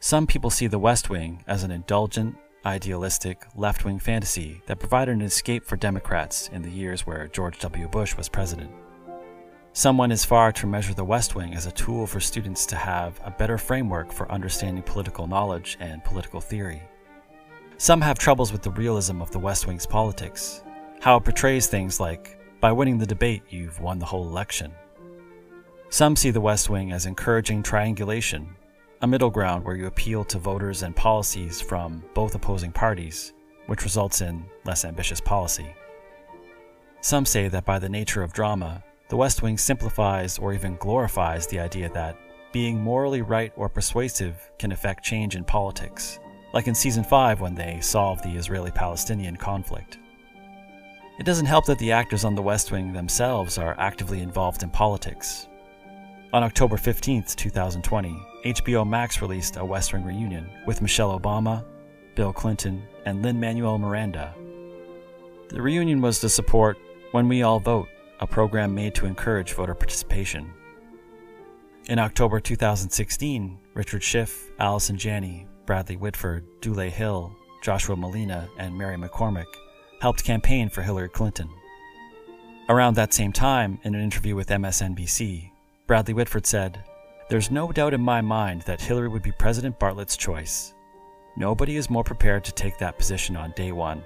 Some people see the West Wing as an indulgent, idealistic, left-wing fantasy that provided an escape for Democrats in the years where George W. Bush was president. Some went as far to measure the West Wing as a tool for students to have a better framework for understanding political knowledge and political theory. Some have troubles with the realism of the West Wing's politics, how it portrays things like, by winning the debate, you've won the whole election. Some see the West Wing as encouraging triangulation, a middle ground where you appeal to voters and policies from both opposing parties, which results in less ambitious policy. Some say that by the nature of drama, the West Wing simplifies or even glorifies the idea that being morally right or persuasive can affect change in politics, like in Season five when they solve the Israeli-Palestinian conflict. It doesn't help that the actors on the West Wing themselves are actively involved in politics. On October fifteenth, two thousand twenty, H B O Max released a West Wing reunion with Michelle Obama, Bill Clinton, and Lin-Manuel Miranda. The reunion was to support When We All Vote, a program made to encourage voter participation. In October two thousand sixteen, Richard Schiff, Allison Janney, Bradley Whitford, Dulé Hill, Joshua Malina, and Mary McCormick helped campaign for Hillary Clinton. Around that same time, in an interview with M S N B C, Bradley Whitford said, "There's no doubt in my mind that Hillary would be President Bartlett's choice. Nobody is more prepared to take that position on day one.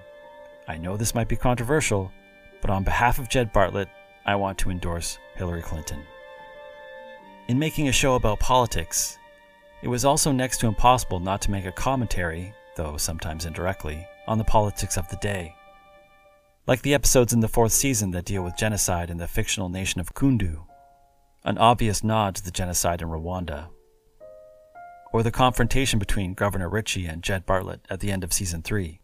I know this might be controversial, but on behalf of Jed Bartlett, I want to endorse Hillary Clinton." In making a show about politics, it was also next to impossible not to make a commentary, though sometimes indirectly, on the politics of the day. Like the episodes in the fourth season that deal with genocide in the fictional nation of Kundu, an obvious nod to the genocide in Rwanda. Or the confrontation between Governor Ritchie and Jed Bartlett at the end of Season three.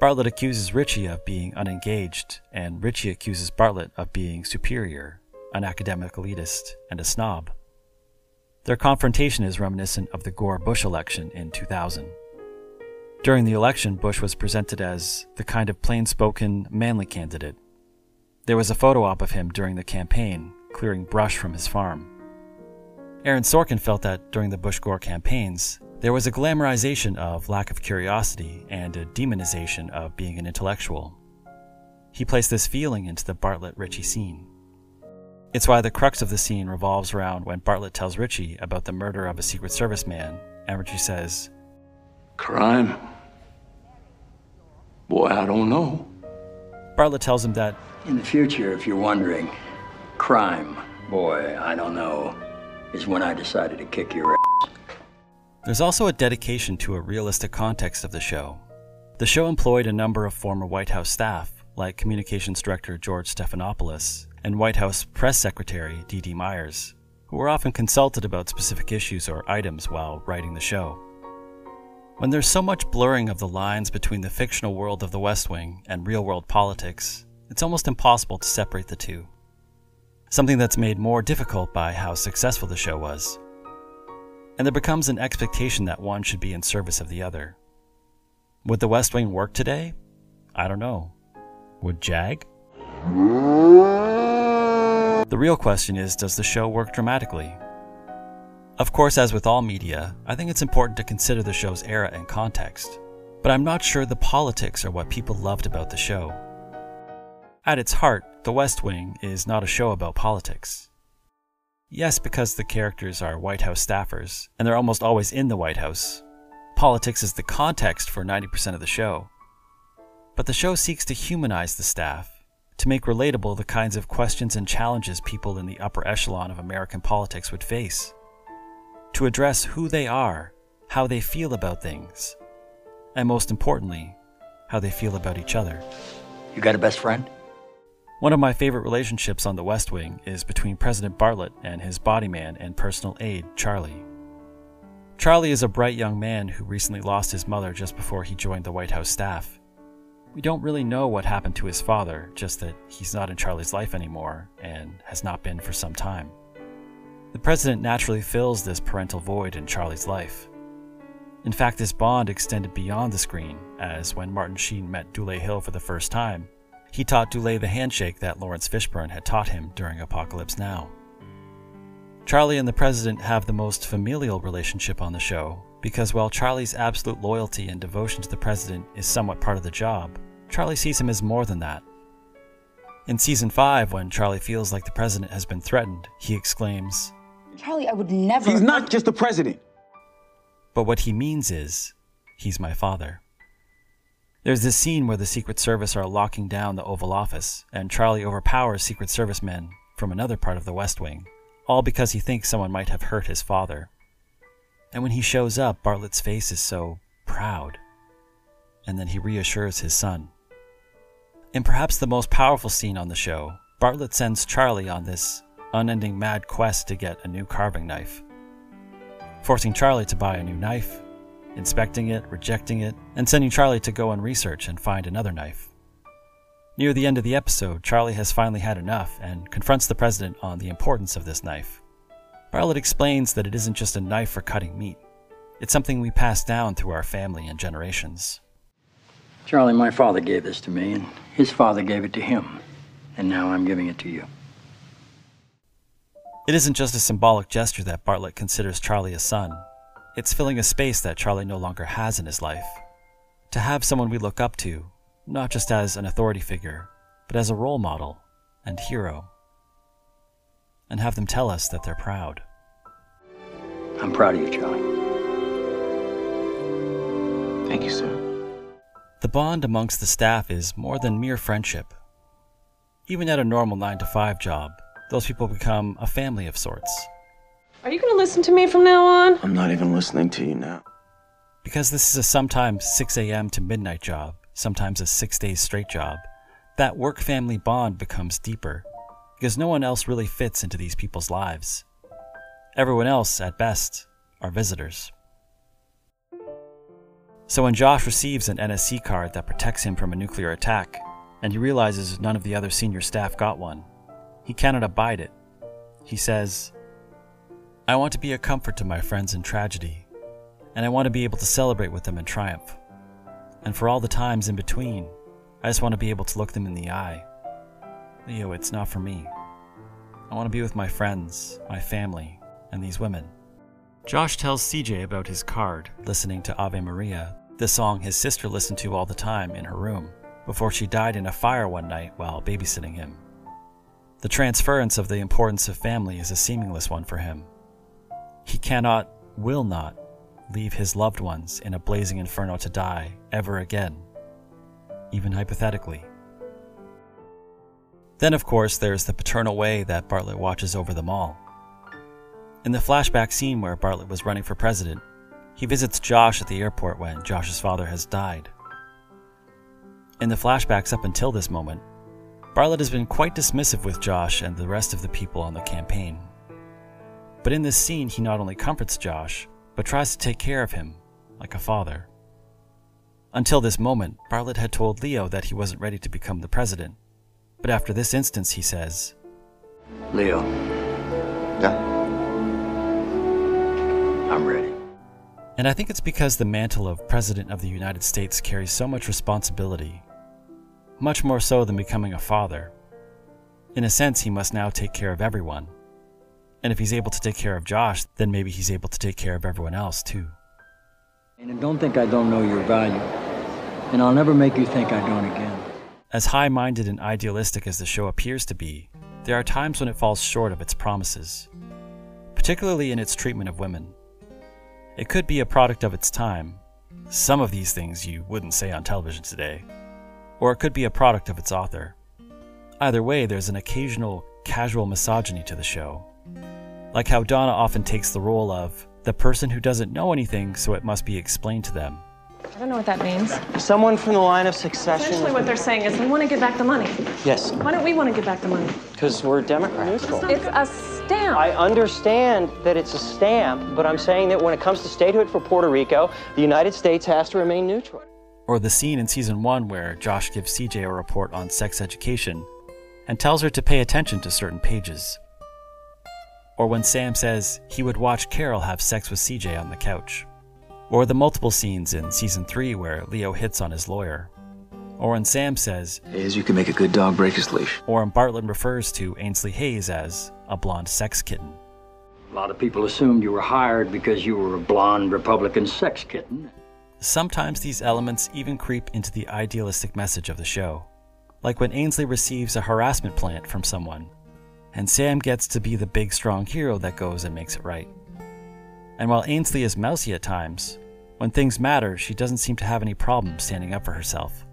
Bartlett accuses Ritchie of being unengaged, and Ritchie accuses Bartlett of being superior, an academic elitist, and a snob. Their confrontation is reminiscent of the Gore-Bush election in two thousand. During the election, Bush was presented as the kind of plain-spoken, manly candidate. There was a photo op of him during the campaign, clearing brush from his farm. Aaron Sorkin felt that during the Bush-Gore campaigns, there was a glamorization of lack of curiosity and a demonization of being an intellectual. He placed this feeling into the Bartlett-Ritchie scene. It's why the crux of the scene revolves around when Bartlett tells Ritchie about the murder of a Secret Service man, and Ritchie says, "Crime? Boy, I don't know." Bartlett tells him that, "In the future, if you're wondering, crime, boy, I don't know, is when I decided to kick your ass." There's also a dedication to a realistic context of the show. The show employed a number of former White House staff, like Communications Director George Stephanopoulos and White House Press Secretary Dee Dee Myers, who were often consulted about specific issues or items while writing the show. When there's so much blurring of the lines between the fictional world of the West Wing and real-world politics, it's almost impossible to separate the two. Something that's made more difficult by how successful the show was. And there becomes an expectation that one should be in service of the other. Would the West Wing work today? I don't know. Would JAG? The real question is, does the show work dramatically? Of course, as with all media, I think it's important to consider the show's era and context. But I'm not sure the politics are what people loved about the show. At its heart, The West Wing is not a show about politics. Yes, because the characters are White House staffers, and they're almost always in the White House. Politics is the context for ninety percent of the show. But the show seeks to humanize the staff, to make relatable the kinds of questions and challenges people in the upper echelon of American politics would face, to address who they are, how they feel about things, and most importantly, how they feel about each other. You got a best friend? One of my favorite relationships on The West Wing is between President Bartlett and his body man and personal aide, Charlie. Charlie is a bright young man who recently lost his mother just before he joined the White House staff. We don't really know what happened to his father, just that he's not in Charlie's life anymore and has not been for some time. The president naturally fills this parental void in Charlie's life. In fact, this bond extended beyond the screen, as when Martin Sheen met Dulé Hill for the first time, he taught Dulé the handshake that Lawrence Fishburne had taught him during Apocalypse Now. Charlie and the president have the most familial relationship on the show, because while Charlie's absolute loyalty and devotion to the president is somewhat part of the job, Charlie sees him as more than that. In season five, when Charlie feels like the president has been threatened, he exclaims, "Charlie, I would never..." He's not just the president! But what he means is, he's my father. There's this scene where the Secret Service are locking down the Oval Office, and Charlie overpowers Secret Service men from another part of the West Wing, all because he thinks someone might have hurt his father. And when he shows up, Bartlett's face is so proud. And then he reassures his son. In perhaps the most powerful scene on the show, Bartlett sends Charlie on this unending mad quest to get a new carving knife, forcing Charlie to buy a new knife, inspecting it, rejecting it, and sending Charlie to go and research and find another knife. Near the end of the episode, Charlie has finally had enough and confronts the president on the importance of this knife. Bartlett explains that it isn't just a knife for cutting meat. It's something we pass down through our family and generations. Charlie, my father gave this to me, and his father gave it to him. And now I'm giving it to you. It isn't just a symbolic gesture that Bartlett considers Charlie a son. It's filling a space that Charlie no longer has in his life. To have someone we look up to, not just as an authority figure, but as a role model and hero. And have them tell us that they're proud. I'm proud of you, Charlie. Thank you, sir. The bond amongst the staff is more than mere friendship. Even at a normal nine to five job, those people become a family of sorts. Are you going to listen to me from now on? I'm not even listening to you now. Because this is a sometimes six a m to midnight job, sometimes a six days straight job, that work-family bond becomes deeper. Because no one else really fits into these people's lives. Everyone else, at best, are visitors. So when Josh receives an N S C card that protects him from a nuclear attack, and he realizes none of the other senior staff got one, he cannot abide it. He says, "I want to be a comfort to my friends in tragedy, and I want to be able to celebrate with them in triumph. And for all the times in between, I just want to be able to look them in the eye. Leo, it's not for me. I want to be with my friends, my family, and these women." Josh tells C J about his card, listening to Ave Maria, the song his sister listened to all the time in her room, before she died in a fire one night while babysitting him. The transference of the importance of family is a seamless one for him. He cannot, will not, leave his loved ones in a blazing inferno to die ever again, even hypothetically. Then, of course, there's the paternal way that Bartlett watches over them all. In the flashback scene where Bartlett was running for president, he visits Josh at the airport when Josh's father has died. In the flashbacks up until this moment, Bartlett has been quite dismissive with Josh and the rest of the people on the campaign. But in this scene, he not only comforts Josh, but tries to take care of him, like a father. Until this moment, Bartlett had told Leo that he wasn't ready to become the president. But after this instance, he says, "Leo, yeah, I'm ready." And I think it's because the mantle of President of the United States carries so much responsibility, much more so than becoming a father. In a sense, he must now take care of everyone. And if he's able to take care of Josh, then maybe he's able to take care of everyone else too. "And don't think I don't know your value, and I'll never make you think I don't again." As high-minded and idealistic as the show appears to be, there are times when it falls short of its promises, particularly in its treatment of women. It could be a product of its time, some of these things you wouldn't say on television today, or it could be a product of its author. Either way, there's an occasional casual misogyny to the show, like how Donna often takes the role of the person who doesn't know anything, so it must be explained to them. I don't know what that means. Someone from the line of succession. Essentially what they're saying is we want to give back the money. Yes. Why don't we want to give back the money? Because we're Democrats. It's, it's a stamp. I understand that it's a stamp, but I'm saying that when it comes to statehood for Puerto Rico, the United States has to remain neutral. Or the scene in season one where Josh gives C J a report on sex education and tells her to pay attention to certain pages. Or when Sam says he would watch Carol have sex with C J on the couch. Or the multiple scenes in season three where Leo hits on his lawyer. Or when Sam says, Hayes, you can make a good dog break his leash. Or when Bartlett refers to Ainsley Hayes as a blonde sex kitten. A lot of people assumed you were hired because you were a blonde Republican sex kitten. Sometimes these elements even creep into the idealistic message of the show. Like when Ainsley receives a harassment plant from someone, and Sam gets to be the big strong hero that goes and makes it right. And while Ainsley is mousy at times, when things matter, she doesn't seem to have any problem standing up for herself.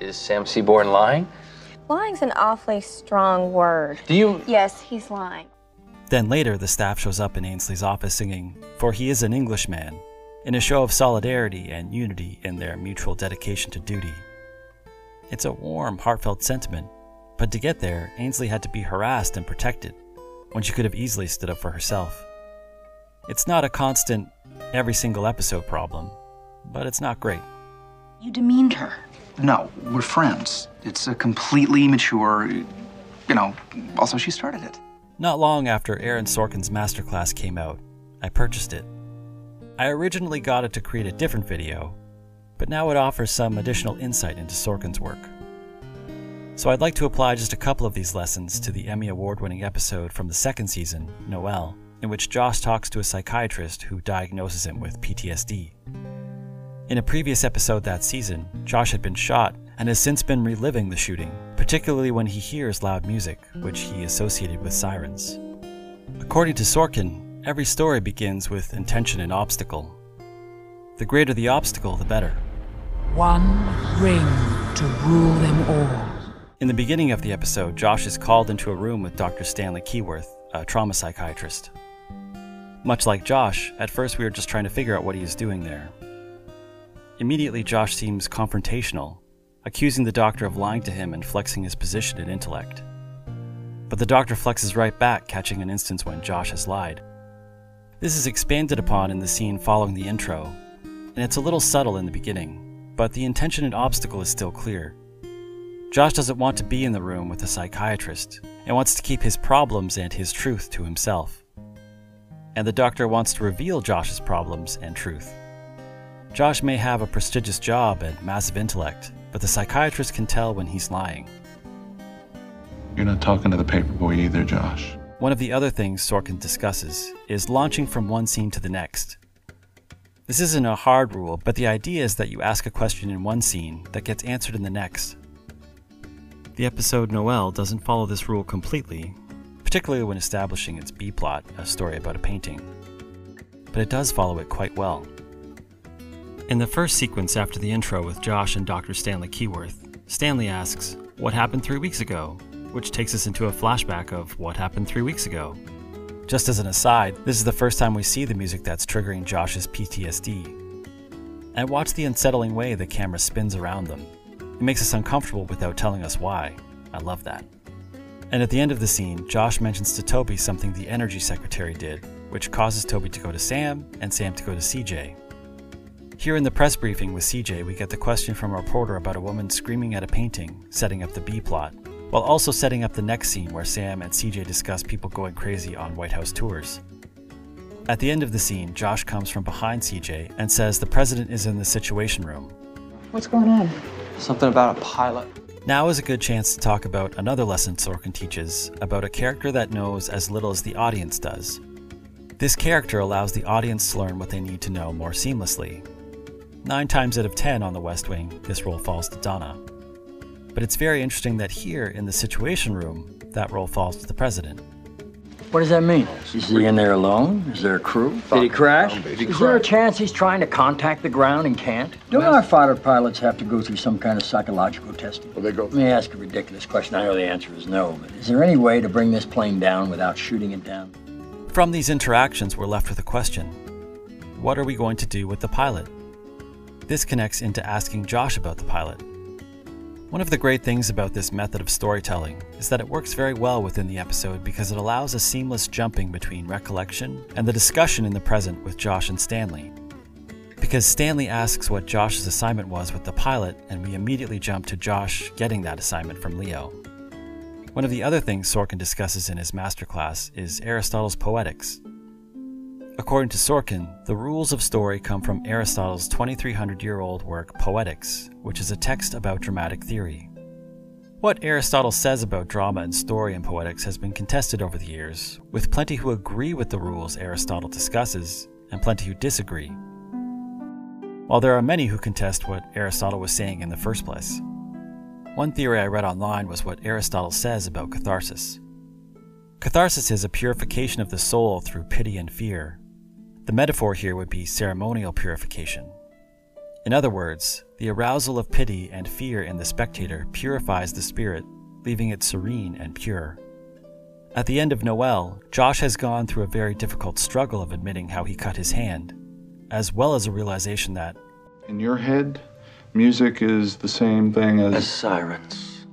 Is Sam Seaborn lying? Lying's an awfully strong word. Do you? Yes, he's lying. Then later, the staff shows up in Ainsley's office singing, "For he is an Englishman," in a show of solidarity and unity in their mutual dedication to duty. It's a warm, heartfelt sentiment, but to get there, Ainsley had to be harassed and protected, when she could have easily stood up for herself. It's not a constant, every single episode problem, but it's not great. You demeaned her. No, we're friends. It's a completely mature, you know, also she started it. Not long after Aaron Sorkin's masterclass came out, I purchased it. I originally got it to create a different video, but now it offers some additional insight into Sorkin's work. So I'd like to apply just a couple of these lessons to the Emmy Award-winning episode from the second season, Noel, in which Josh talks to a psychiatrist who diagnoses him with P T S D. In a previous episode that season, Josh had been shot and has since been reliving the shooting, particularly when he hears loud music, which he associated with sirens. According to Sorkin, every story begins with intention and obstacle. The greater the obstacle, the better. One ring to rule them all. In the beginning of the episode, Josh is called into a room with Doctor Stanley Keyworth, a trauma psychiatrist. Much like Josh, at first we were just trying to figure out what he is doing there. Immediately, Josh seems confrontational, accusing the doctor of lying to him and flexing his position and intellect. But the doctor flexes right back, catching an instance when Josh has lied. This is expanded upon in the scene following the intro, and it's a little subtle in the beginning, but the intention and obstacle is still clear. Josh doesn't want to be in the room with a psychiatrist and wants to keep his problems and his truth to himself. And the doctor wants to reveal Josh's problems and truth. Josh may have a prestigious job and massive intellect, but the psychiatrist can tell when he's lying. You're not talking to the paperboy either, Josh. One of the other things Sorkin discusses is launching from one scene to the next. This isn't a hard rule, but the idea is that you ask a question in one scene that gets answered in the next. The episode Noel doesn't follow this rule completely, particularly when establishing its B-plot, a story about a painting, but it does follow it quite well. In the first sequence after the intro with Josh and Doctor Stanley Keyworth, Stanley asks, "What happened three weeks ago?" which takes us into a flashback of what happened three weeks ago. Just as an aside, this is the first time we see the music that's triggering Josh's P T S D. And watch the unsettling way the camera spins around them. It makes us uncomfortable without telling us why. I love that. And at the end of the scene, Josh mentions to Toby something the energy secretary did, which causes Toby to go to Sam and Sam to go to C J. Here in the press briefing with C J, we get the question from a reporter about a woman screaming at a painting, setting up the B-plot, while also setting up the next scene where Sam and C J discuss people going crazy on White House tours. At the end of the scene, Josh comes from behind C J and says the president is in the Situation Room. What's going on? Something about a pilot. Now is a good chance to talk about another lesson Sorkin teaches about a character that knows as little as the audience does. This character allows the audience to learn what they need to know more seamlessly. Nine times out of ten on The West Wing, this role falls to Donna. But it's very interesting that here, in the Situation Room, that role falls to the president. What does that mean? Is he in there alone? Is there a crew? Did he crash? Did he crash? Is there a chance he's trying to contact the ground and can't? Don't our fighter pilots have to go through some kind of psychological testing? Well, they go. Let me ask a ridiculous question. I know the answer is no, but is there any way to bring this plane down without shooting it down? From these interactions, we're left with a question. What are we going to do with the pilot? This connects into asking Josh about the pilot. One of the great things about this method of storytelling is that it works very well within the episode because it allows a seamless jumping between recollection and the discussion in the present with Josh and Stanley. Because Stanley asks what Josh's assignment was with the pilot, and we immediately jump to Josh getting that assignment from Leo. One of the other things Sorkin discusses in his masterclass is Aristotle's Poetics. According to Sorkin, the rules of story come from Aristotle's twenty-three hundred year old work Poetics, which is a text about dramatic theory. What Aristotle says about drama and story in Poetics has been contested over the years, with plenty who agree with the rules Aristotle discusses, and plenty who disagree. While there are many who contest what Aristotle was saying in the first place. One theory I read online was what Aristotle says about catharsis. Catharsis is a purification of the soul through pity and fear. The metaphor here would be ceremonial purification. In other words, the arousal of pity and fear in the spectator purifies the spirit, leaving it serene and pure. At the end of Noel, Josh has gone through a very difficult struggle of admitting how he cut his hand, as well as a realization that, in your head, music is the same thing as, as sirens.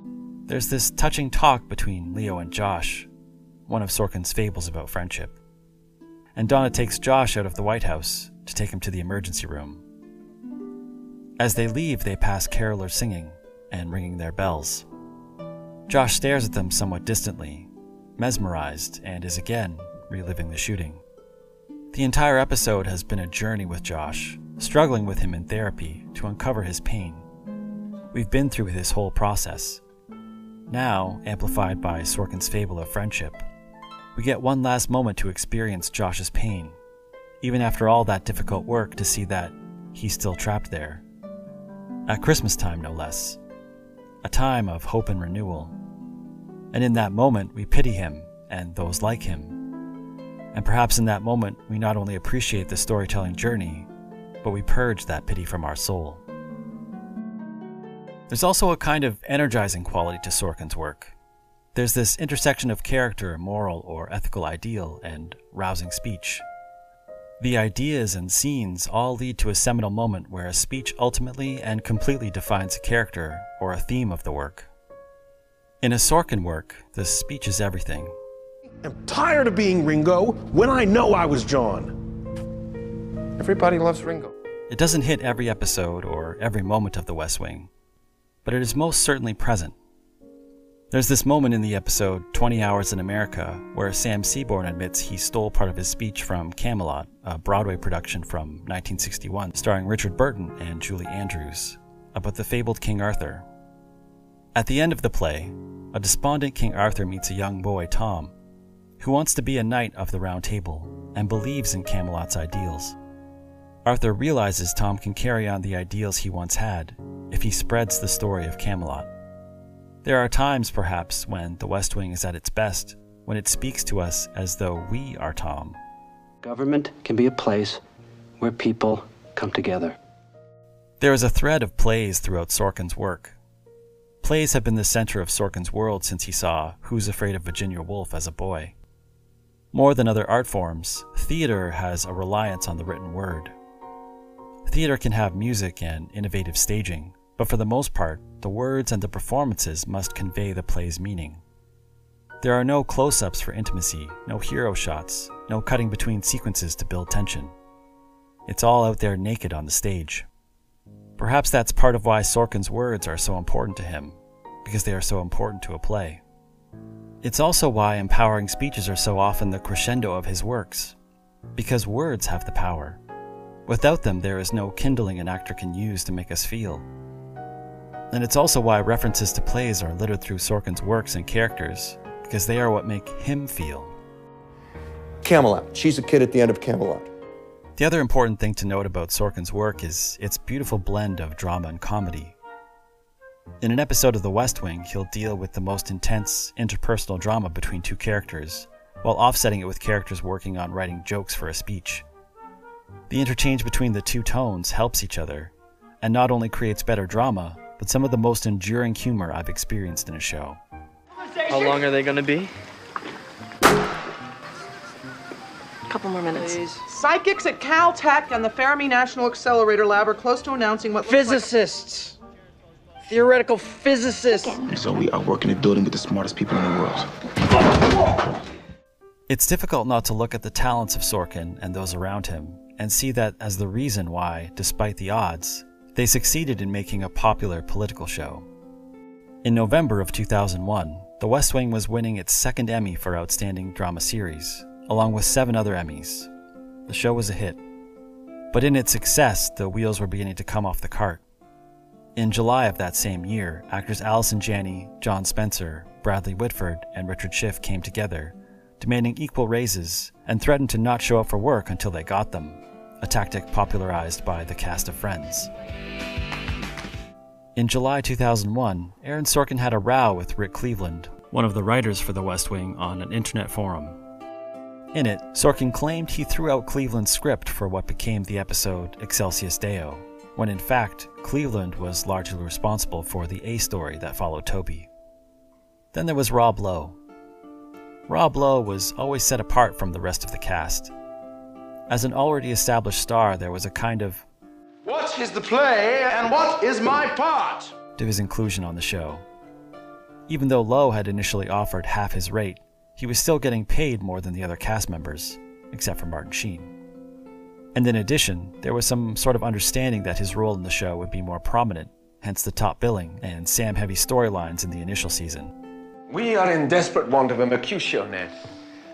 There's this touching talk between Leo and Josh, one of Sorkin's fables about friendship. And Donna takes Josh out of the White House to take him to the emergency room. As they leave, they pass carolers singing and ringing their bells. Josh stares at them somewhat distantly, mesmerized, and is again reliving the shooting. The entire episode has been a journey with Josh, struggling with him in therapy to uncover his pain. We've been through this whole process, now amplified by Sorkin's fable of friendship. We get one last moment to experience Josh's pain, even after all that difficult work, to see that he's still trapped there. At Christmas time, no less. A time of hope and renewal. And in that moment, we pity him and those like him. And perhaps in that moment, we not only appreciate the storytelling journey, but we purge that pity from our soul. There's also a kind of energizing quality to Sorkin's work. There's this intersection of character, moral or ethical ideal, and rousing speech. The ideas and scenes all lead to a seminal moment where a speech ultimately and completely defines a character or a theme of the work. In a Sorkin work, the speech is everything. I'm tired of being Ringo when I know I was John. Everybody loves Ringo. It doesn't hit every episode or every moment of The West Wing, but it is most certainly present. There's this moment in the episode twenty hours in America where Sam Seaborn admits he stole part of his speech from Camelot, a Broadway production from nineteen sixty-one starring Richard Burton and Julie Andrews, about the fabled King Arthur. At the end of the play, a despondent King Arthur meets a young boy, Tom, who wants to be a knight of the Round Table and believes in Camelot's ideals. Arthur realizes Tom can carry on the ideals he once had if he spreads the story of Camelot. There are times, perhaps, when The West Wing is at its best, when it speaks to us as though we are Tom. Government can be a place where people come together. There is a thread of plays throughout Sorkin's work. Plays have been the center of Sorkin's world since he saw Who's Afraid of Virginia Woolf as a boy. More than other art forms, theater has a reliance on the written word. Theater can have music and innovative staging, but for the most part, the words and the performances must convey the play's meaning. There are no close-ups for intimacy, no hero shots, no cutting between sequences to build tension. It's all out there naked on the stage. Perhaps that's part of why Sorkin's words are so important to him, because they are so important to a play. It's also why empowering speeches are so often the crescendo of his works, because words have the power. Without them, there is no kindling an actor can use to make us feel. And it's also why references to plays are littered through Sorkin's works and characters, because they are what make him feel. Camelot. She's a kid at the end of Camelot. The other important thing to note about Sorkin's work is its beautiful blend of drama and comedy. In an episode of The West Wing, he'll deal with the most intense interpersonal drama between two characters, while offsetting it with characters working on writing jokes for a speech. The interchange between the two tones helps each other, and not only creates better drama, but some of the most enduring humor I've experienced in a show. How long are they going to be? A couple more minutes. Please. Psychics at Caltech and the Fermi National Accelerator Lab are close to announcing what... Physicists! Like... Theoretical physicists! And so we are working a building with the smartest people in the world. It's difficult not to look at the talents of Sorkin and those around him, and see that as the reason why, despite the odds, they succeeded in making a popular political show. In November of two thousand one, The West Wing was winning its second Emmy for Outstanding Drama Series, along with seven other Emmys. The show was a hit. But in its success, the wheels were beginning to come off the cart. In July of that same year, actors Allison Janney, John Spencer, Bradley Whitford, and Richard Schiff came together, demanding equal raises and threatened to not show up for work until they got them, a tactic popularized by the cast of Friends. In July two thousand one, Aaron Sorkin had a row with Rick Cleveland, one of the writers for The West Wing, on an internet forum. In it, Sorkin claimed he threw out Cleveland's script for what became the episode Excelsis Deo, when in fact, Cleveland was largely responsible for the A story that followed Toby. Then there was Rob Lowe. Rob Lowe was always set apart from the rest of the cast. As an already established star, there was a kind of "What is the play and what is my part?" to his inclusion on the show. Even though Lowe had initially offered half his rate, he was still getting paid more than the other cast members, except for Martin Sheen. And in addition, there was some sort of understanding that his role in the show would be more prominent, hence the top billing and Sam-heavy storylines in the initial season. We are in desperate want of a Mercutio-net,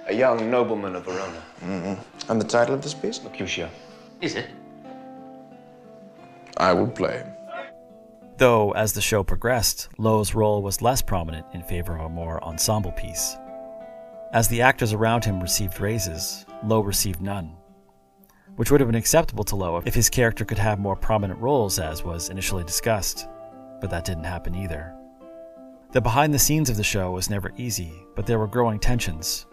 a young nobleman of Verona. Mm-hmm. And the title of this piece? Mercutio. Is it? I will play. Though, as the show progressed, Lowe's role was less prominent in favor of a more ensemble piece. As the actors around him received raises, Lowe received none, which would have been acceptable to Lowe if his character could have more prominent roles, as was initially discussed, but that didn't happen either. The behind-the-scenes of the show was never easy, but there were growing tensions.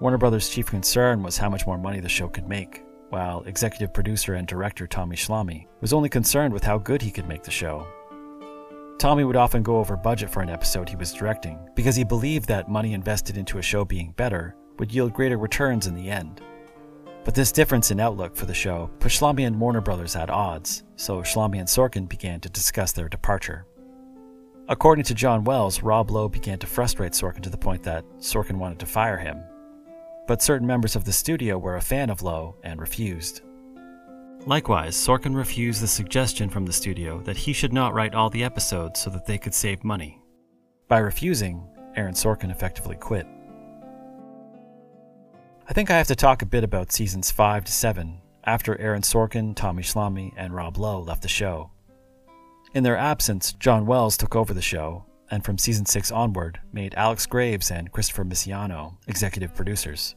Warner Brothers' chief concern was how much more money the show could make, while executive producer and director Tommy Schlamme was only concerned with how good he could make the show. Tommy would often go over budget for an episode he was directing because he believed that money invested into a show being better would yield greater returns in the end. But this difference in outlook for the show put Schlamme and Warner Brothers at odds, so Schlamme and Sorkin began to discuss their departure. According to John Wells, Rob Lowe began to frustrate Sorkin to the point that Sorkin wanted to fire him. But certain members of the studio were a fan of Lowe and refused. Likewise, Sorkin refused the suggestion from the studio that he should not write all the episodes so that they could save money. By refusing, Aaron Sorkin effectively quit. I think I have to talk a bit about seasons five to seven, after Aaron Sorkin, Tommy Schlamme, and Rob Lowe left the show. In their absence, John Wells took over the show, and from season six onward, made Alex Graves and Christopher Misiano executive producers.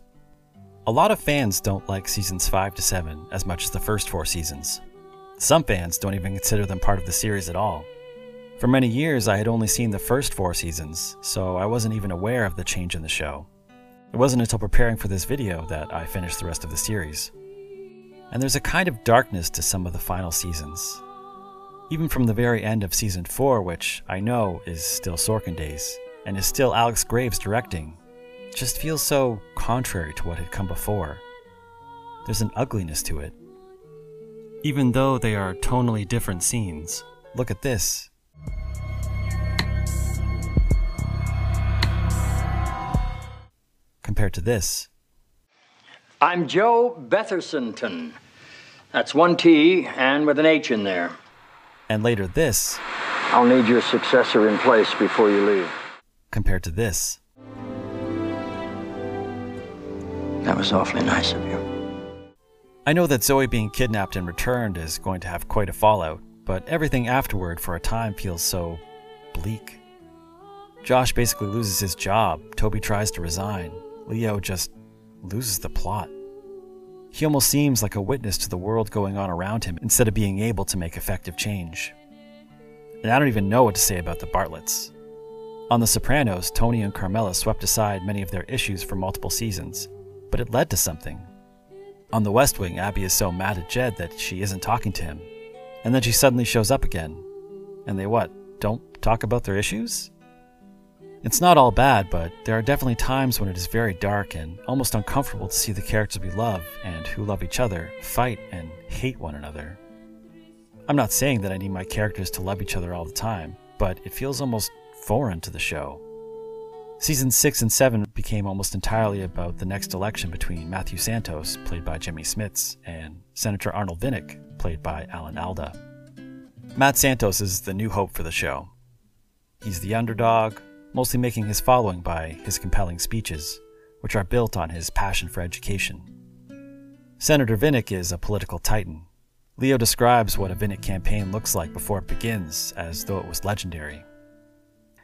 A lot of fans don't like seasons five to seven as much as the first four seasons. Some fans don't even consider them part of the series at all. For many years, I had only seen the first four seasons, so I wasn't even aware of the change in the show. It wasn't until preparing for this video that I finished the rest of the series. And there's a kind of darkness to some of the final seasons. Even from the very end of season four, which I know is still Sorkin days, and is still Alex Graves directing, just feels so contrary to what had come before. There's an ugliness to it. Even though they are tonally different scenes, look at this. Compared to this. I'm Joe Bethersonton. That's one T and with an H in there. And later this. I'll need your successor in place before you leave. Compared to this. That was awfully nice of you. I know that Zoe being kidnapped and returned is going to have quite a fallout, but everything afterward for a time feels so bleak. Josh basically loses his job, Toby tries to resign, Leo just loses the plot. He almost seems like a witness to the world going on around him instead of being able to make effective change. and I don't even know what to say about the Bartletts. On The Sopranos, Tony and Carmela swept aside many of their issues for multiple seasons, but it led to something. On The West Wing, Abby is so mad at Jed that she isn't talking to him, and then she suddenly shows up again. And they what, don't talk about their issues? It's not all bad, but there are definitely times when it is very dark and almost uncomfortable to see the characters we love and who love each other fight and hate one another. I'm not saying that I need my characters to love each other all the time, but it feels almost foreign to the show. Seasons six and seven became almost entirely about the next election between Matthew Santos, played by Jimmy Smits, and Senator Arnold Vinnick, played by Alan Alda. Matt Santos is the new hope for the show. He's the underdog, mostly making his following by his compelling speeches, which are built on his passion for education. Senator Vinnick is a political titan. Leo describes what a Vinnick campaign looks like before it begins, as though it was legendary.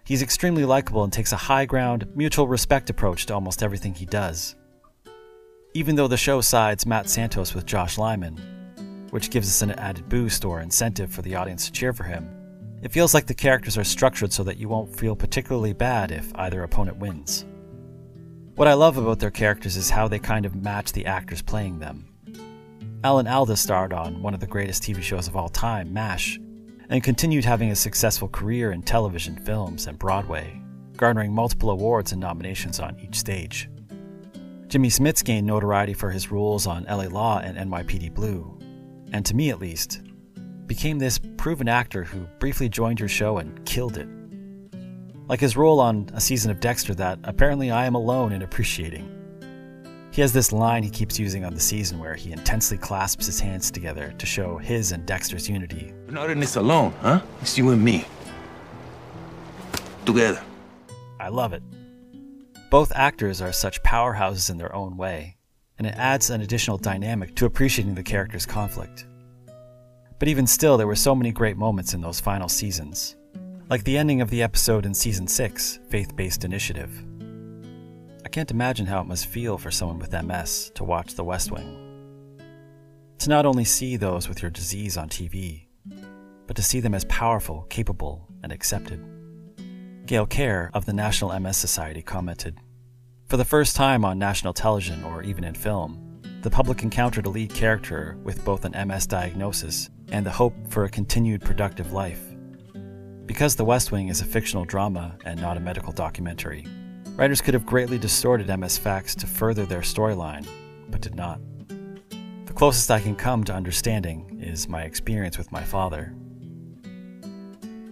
He's extremely likable and takes a high-ground, mutual respect approach to almost everything he does. Even though the show sides Matt Santos with Josh Lyman, which gives us an added boost or incentive for the audience to cheer for him, it feels like the characters are structured so that you won't feel particularly bad if either opponent wins. What I love about their characters is how they kind of match the actors playing them. Alan Alda starred on one of the greatest T V shows of all time, MASH, and continued having a successful career in television, films, and Broadway, garnering multiple awards and nominations on each stage. Jimmy Smits gained notoriety for his roles on L A Law and N Y P D Blue, and to me at least, became this proven actor who briefly joined your show and killed it. Like his role on a season of Dexter that apparently I am alone in appreciating. He has this line he keeps using on the season where he intensely clasps his hands together to show his and Dexter's unity. We're not in this alone, huh? It's you and me. Together. I love it. Both actors are such powerhouses in their own way, and it adds an additional dynamic to appreciating the characters' conflict. But even still, there were so many great moments in those final seasons, like the ending of the episode in Season six, Faith-Based Initiative. I can't imagine how it must feel for someone with M S to watch The West Wing. To not only see those with your disease on T V, but to see them as powerful, capable, and accepted. Gail Kerr of the National M S Society commented, "For the first time on national television or even in film, the public encountered a lead character with both an M S diagnosis and the hope for a continued productive life. Because The West Wing is a fictional drama and not a medical documentary, writers could have greatly distorted M S facts to further their storyline, but did not. The closest I can come to understanding is my experience with my father.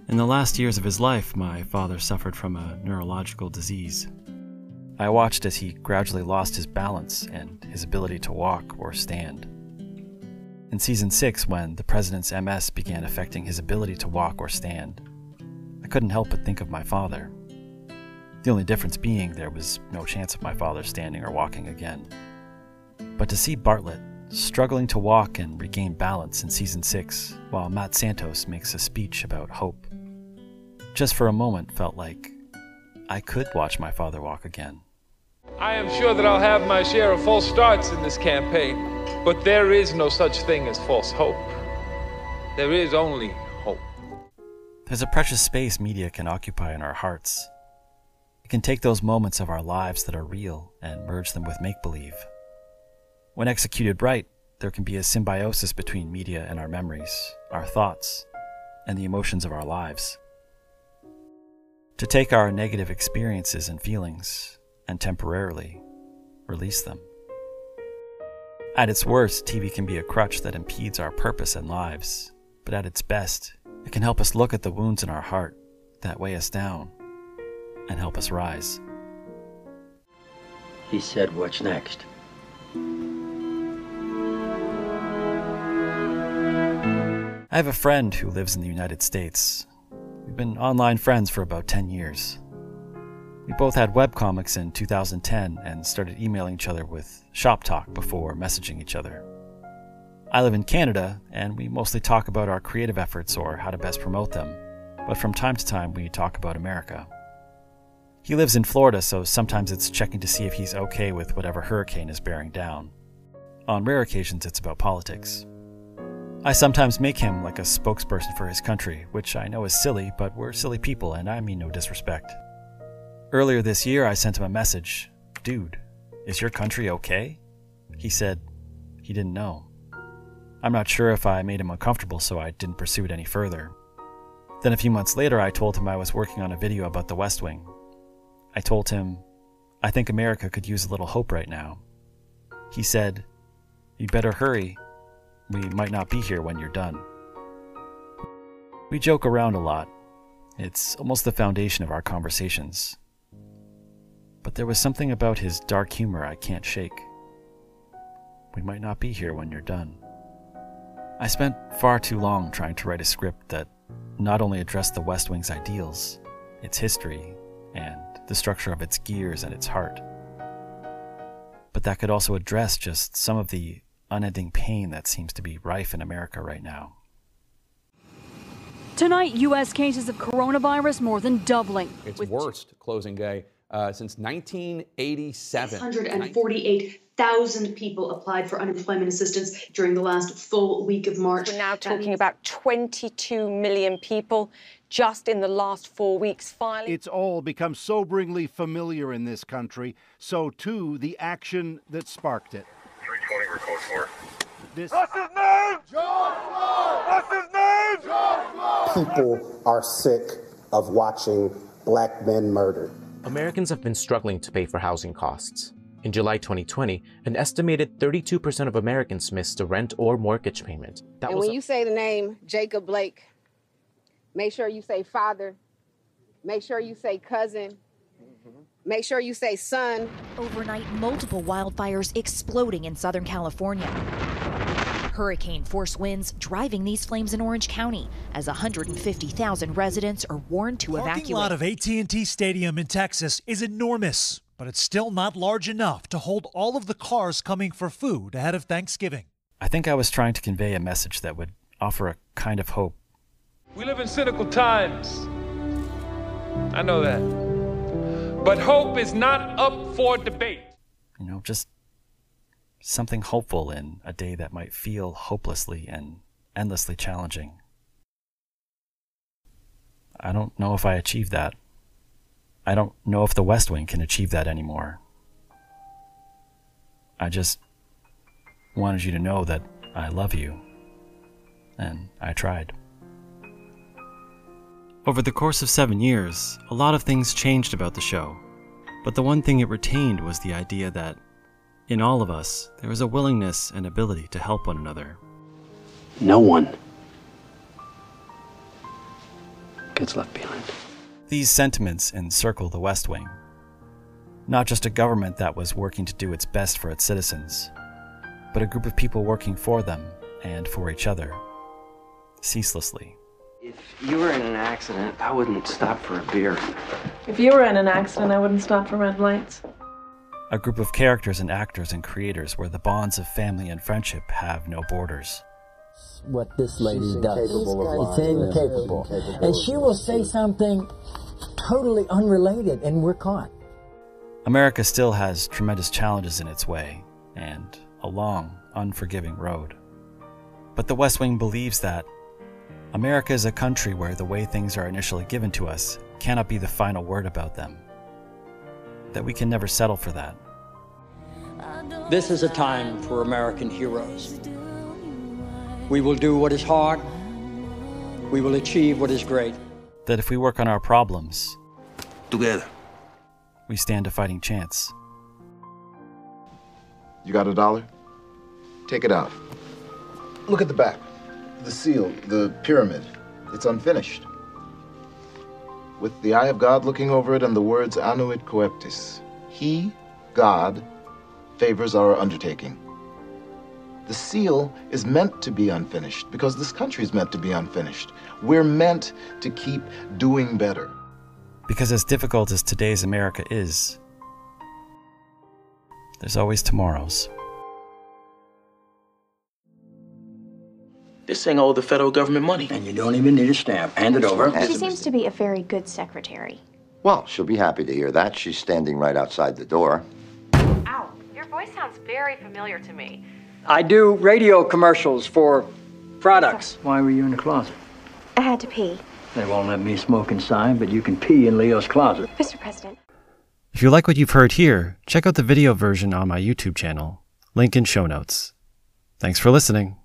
In the last years of his life, my father suffered from a neurological disease. I watched as he gradually lost his balance and his ability to walk or stand. In Season six, when the president's M S began affecting his ability to walk or stand, I couldn't help but think of my father. The only difference being there was no chance of my father standing or walking again. But to see Bartlett struggling to walk and regain balance in Season six while Matt Santos makes a speech about hope, just for a moment felt like I could watch my father walk again. I am sure that I'll have my share of false starts in this campaign, but there is no such thing as false hope. There is only hope." There's a precious space media can occupy in our hearts. Can take those moments of our lives that are real and merge them with make-believe. When executed right, there can be a symbiosis between media and our memories, our thoughts, and the emotions of our lives. To take our negative experiences and feelings and temporarily release them. At its worst, T V can be a crutch that impedes our purpose and lives, but at its best, it can help us look at the wounds in our heart that weigh us down and help us rise. He said, "What's next?" I have a friend who lives in the United States. We've been online friends for about ten years. We both had webcomics in two thousand ten and started emailing each other with shop talk before messaging each other. I live in Canada, and we mostly talk about our creative efforts or how to best promote them, but from time to time we talk about America. He lives in Florida, so sometimes it's checking to see if he's okay with whatever hurricane is bearing down. On rare occasions, it's about politics. I sometimes make him like a spokesperson for his country, which I know is silly, but we're silly people and I mean no disrespect. Earlier this year, I sent him a message. Dude, is your country okay? He said he didn't know. I'm not sure if I made him uncomfortable, so I didn't pursue it any further. Then a few months later, I told him I was working on a video about The West Wing. I told him, I think America could use a little hope right now. He said, you better hurry. We might not be here when you're done. We joke around a lot. It's almost the foundation of our conversations. But there was something about his dark humor I can't shake. We might not be here when you're done. I spent far too long trying to write a script that not only addressed the West Wing's ideals, its history, and the structure of its gears and its heart, but that could also address just some of the unending pain that seems to be rife in America right now. Tonight, U S cases of coronavirus more than doubling. It's worst closing day uh, since nineteen eighty-seven. one hundred forty-eight thousand people applied for unemployment assistance during the last full week of March. We're now talking about twenty-two million people just in the last four weeks filing. It's all become soberingly familiar in this country, so too the action that sparked it. three twenty, we're code for. This... That's his name! John Wells! That's his name! John Wells! People are sick of watching black men murdered. Americans have been struggling to pay for housing costs. In July twenty twenty, an estimated thirty-two percent of Americans missed a rent or mortgage payment. That and was when a- you say the name Jacob Blake, make sure you say father, make sure you say cousin, mm-hmm. Make sure you say son. Overnight, multiple wildfires exploding in Southern California. Hurricane-force winds driving these flames in Orange County as one hundred fifty thousand residents are warned to evacuate. The parking lot of A T and T Stadium in Texas is enormous, but it's still not large enough to hold all of the cars coming for food ahead of Thanksgiving. I think I was trying to convey a message that would offer a kind of hope. We live in cynical times. I know that. But hope is not up for debate. You know, just something hopeful in a day that might feel hopelessly and endlessly challenging. I don't know if I achieved that. I don't know if the West Wing can achieve that anymore. I just wanted you to know that I love you, and I tried. Over the course of seven years, a lot of things changed about the show, but the one thing it retained was the idea that, in all of us, there was a willingness and ability to help one another. No one gets left behind. These sentiments encircle the West Wing. Not just a government that was working to do its best for its citizens, but a group of people working for them and for each other, ceaselessly. If you were in an accident, I wouldn't stop for a beer. If you were in an accident, I wouldn't stop for red lights. A group of characters and actors and creators where the bonds of family and friendship have no bordors. What this lady She's does. Incapable it's incapable. incapable. And she will say something totally unrelated, and we're caught. America still has tremendous challenges in its way, and a long, unforgiving road. But the West Wing believes that America is a country where the way things are initially given to us cannot be the final word about them. That we can never settle for that. This is a time for American heroes. We will do what is hard. We will achieve what is great. That if we work on our problems, together, we stand a fighting chance. You got a dollar? Take it out. Look at the back. The seal, the pyramid. It's unfinished. With the eye of God looking over it and the words Anuit Coeptis. He, God, favors our undertaking. The seal is meant to be unfinished because this country is meant to be unfinished. We're meant to keep doing better. Because as difficult as today's America is, there's always tomorrow's. This ain't all the federal government money. And you don't even need a stamp. Hand it over. She seems to be a very good secretary. Well, she'll be happy to hear that. She's standing right outside the door. Ow, your voice sounds very familiar to me. I do radio commercials for Products. Why were you in the closet? I had to pee. They won't let me smoke inside, but you can pee in Leo's closet. Mister President. If you like what you've heard here, check out the video version on my YouTube channel. Link in show notes. Thanks for listening.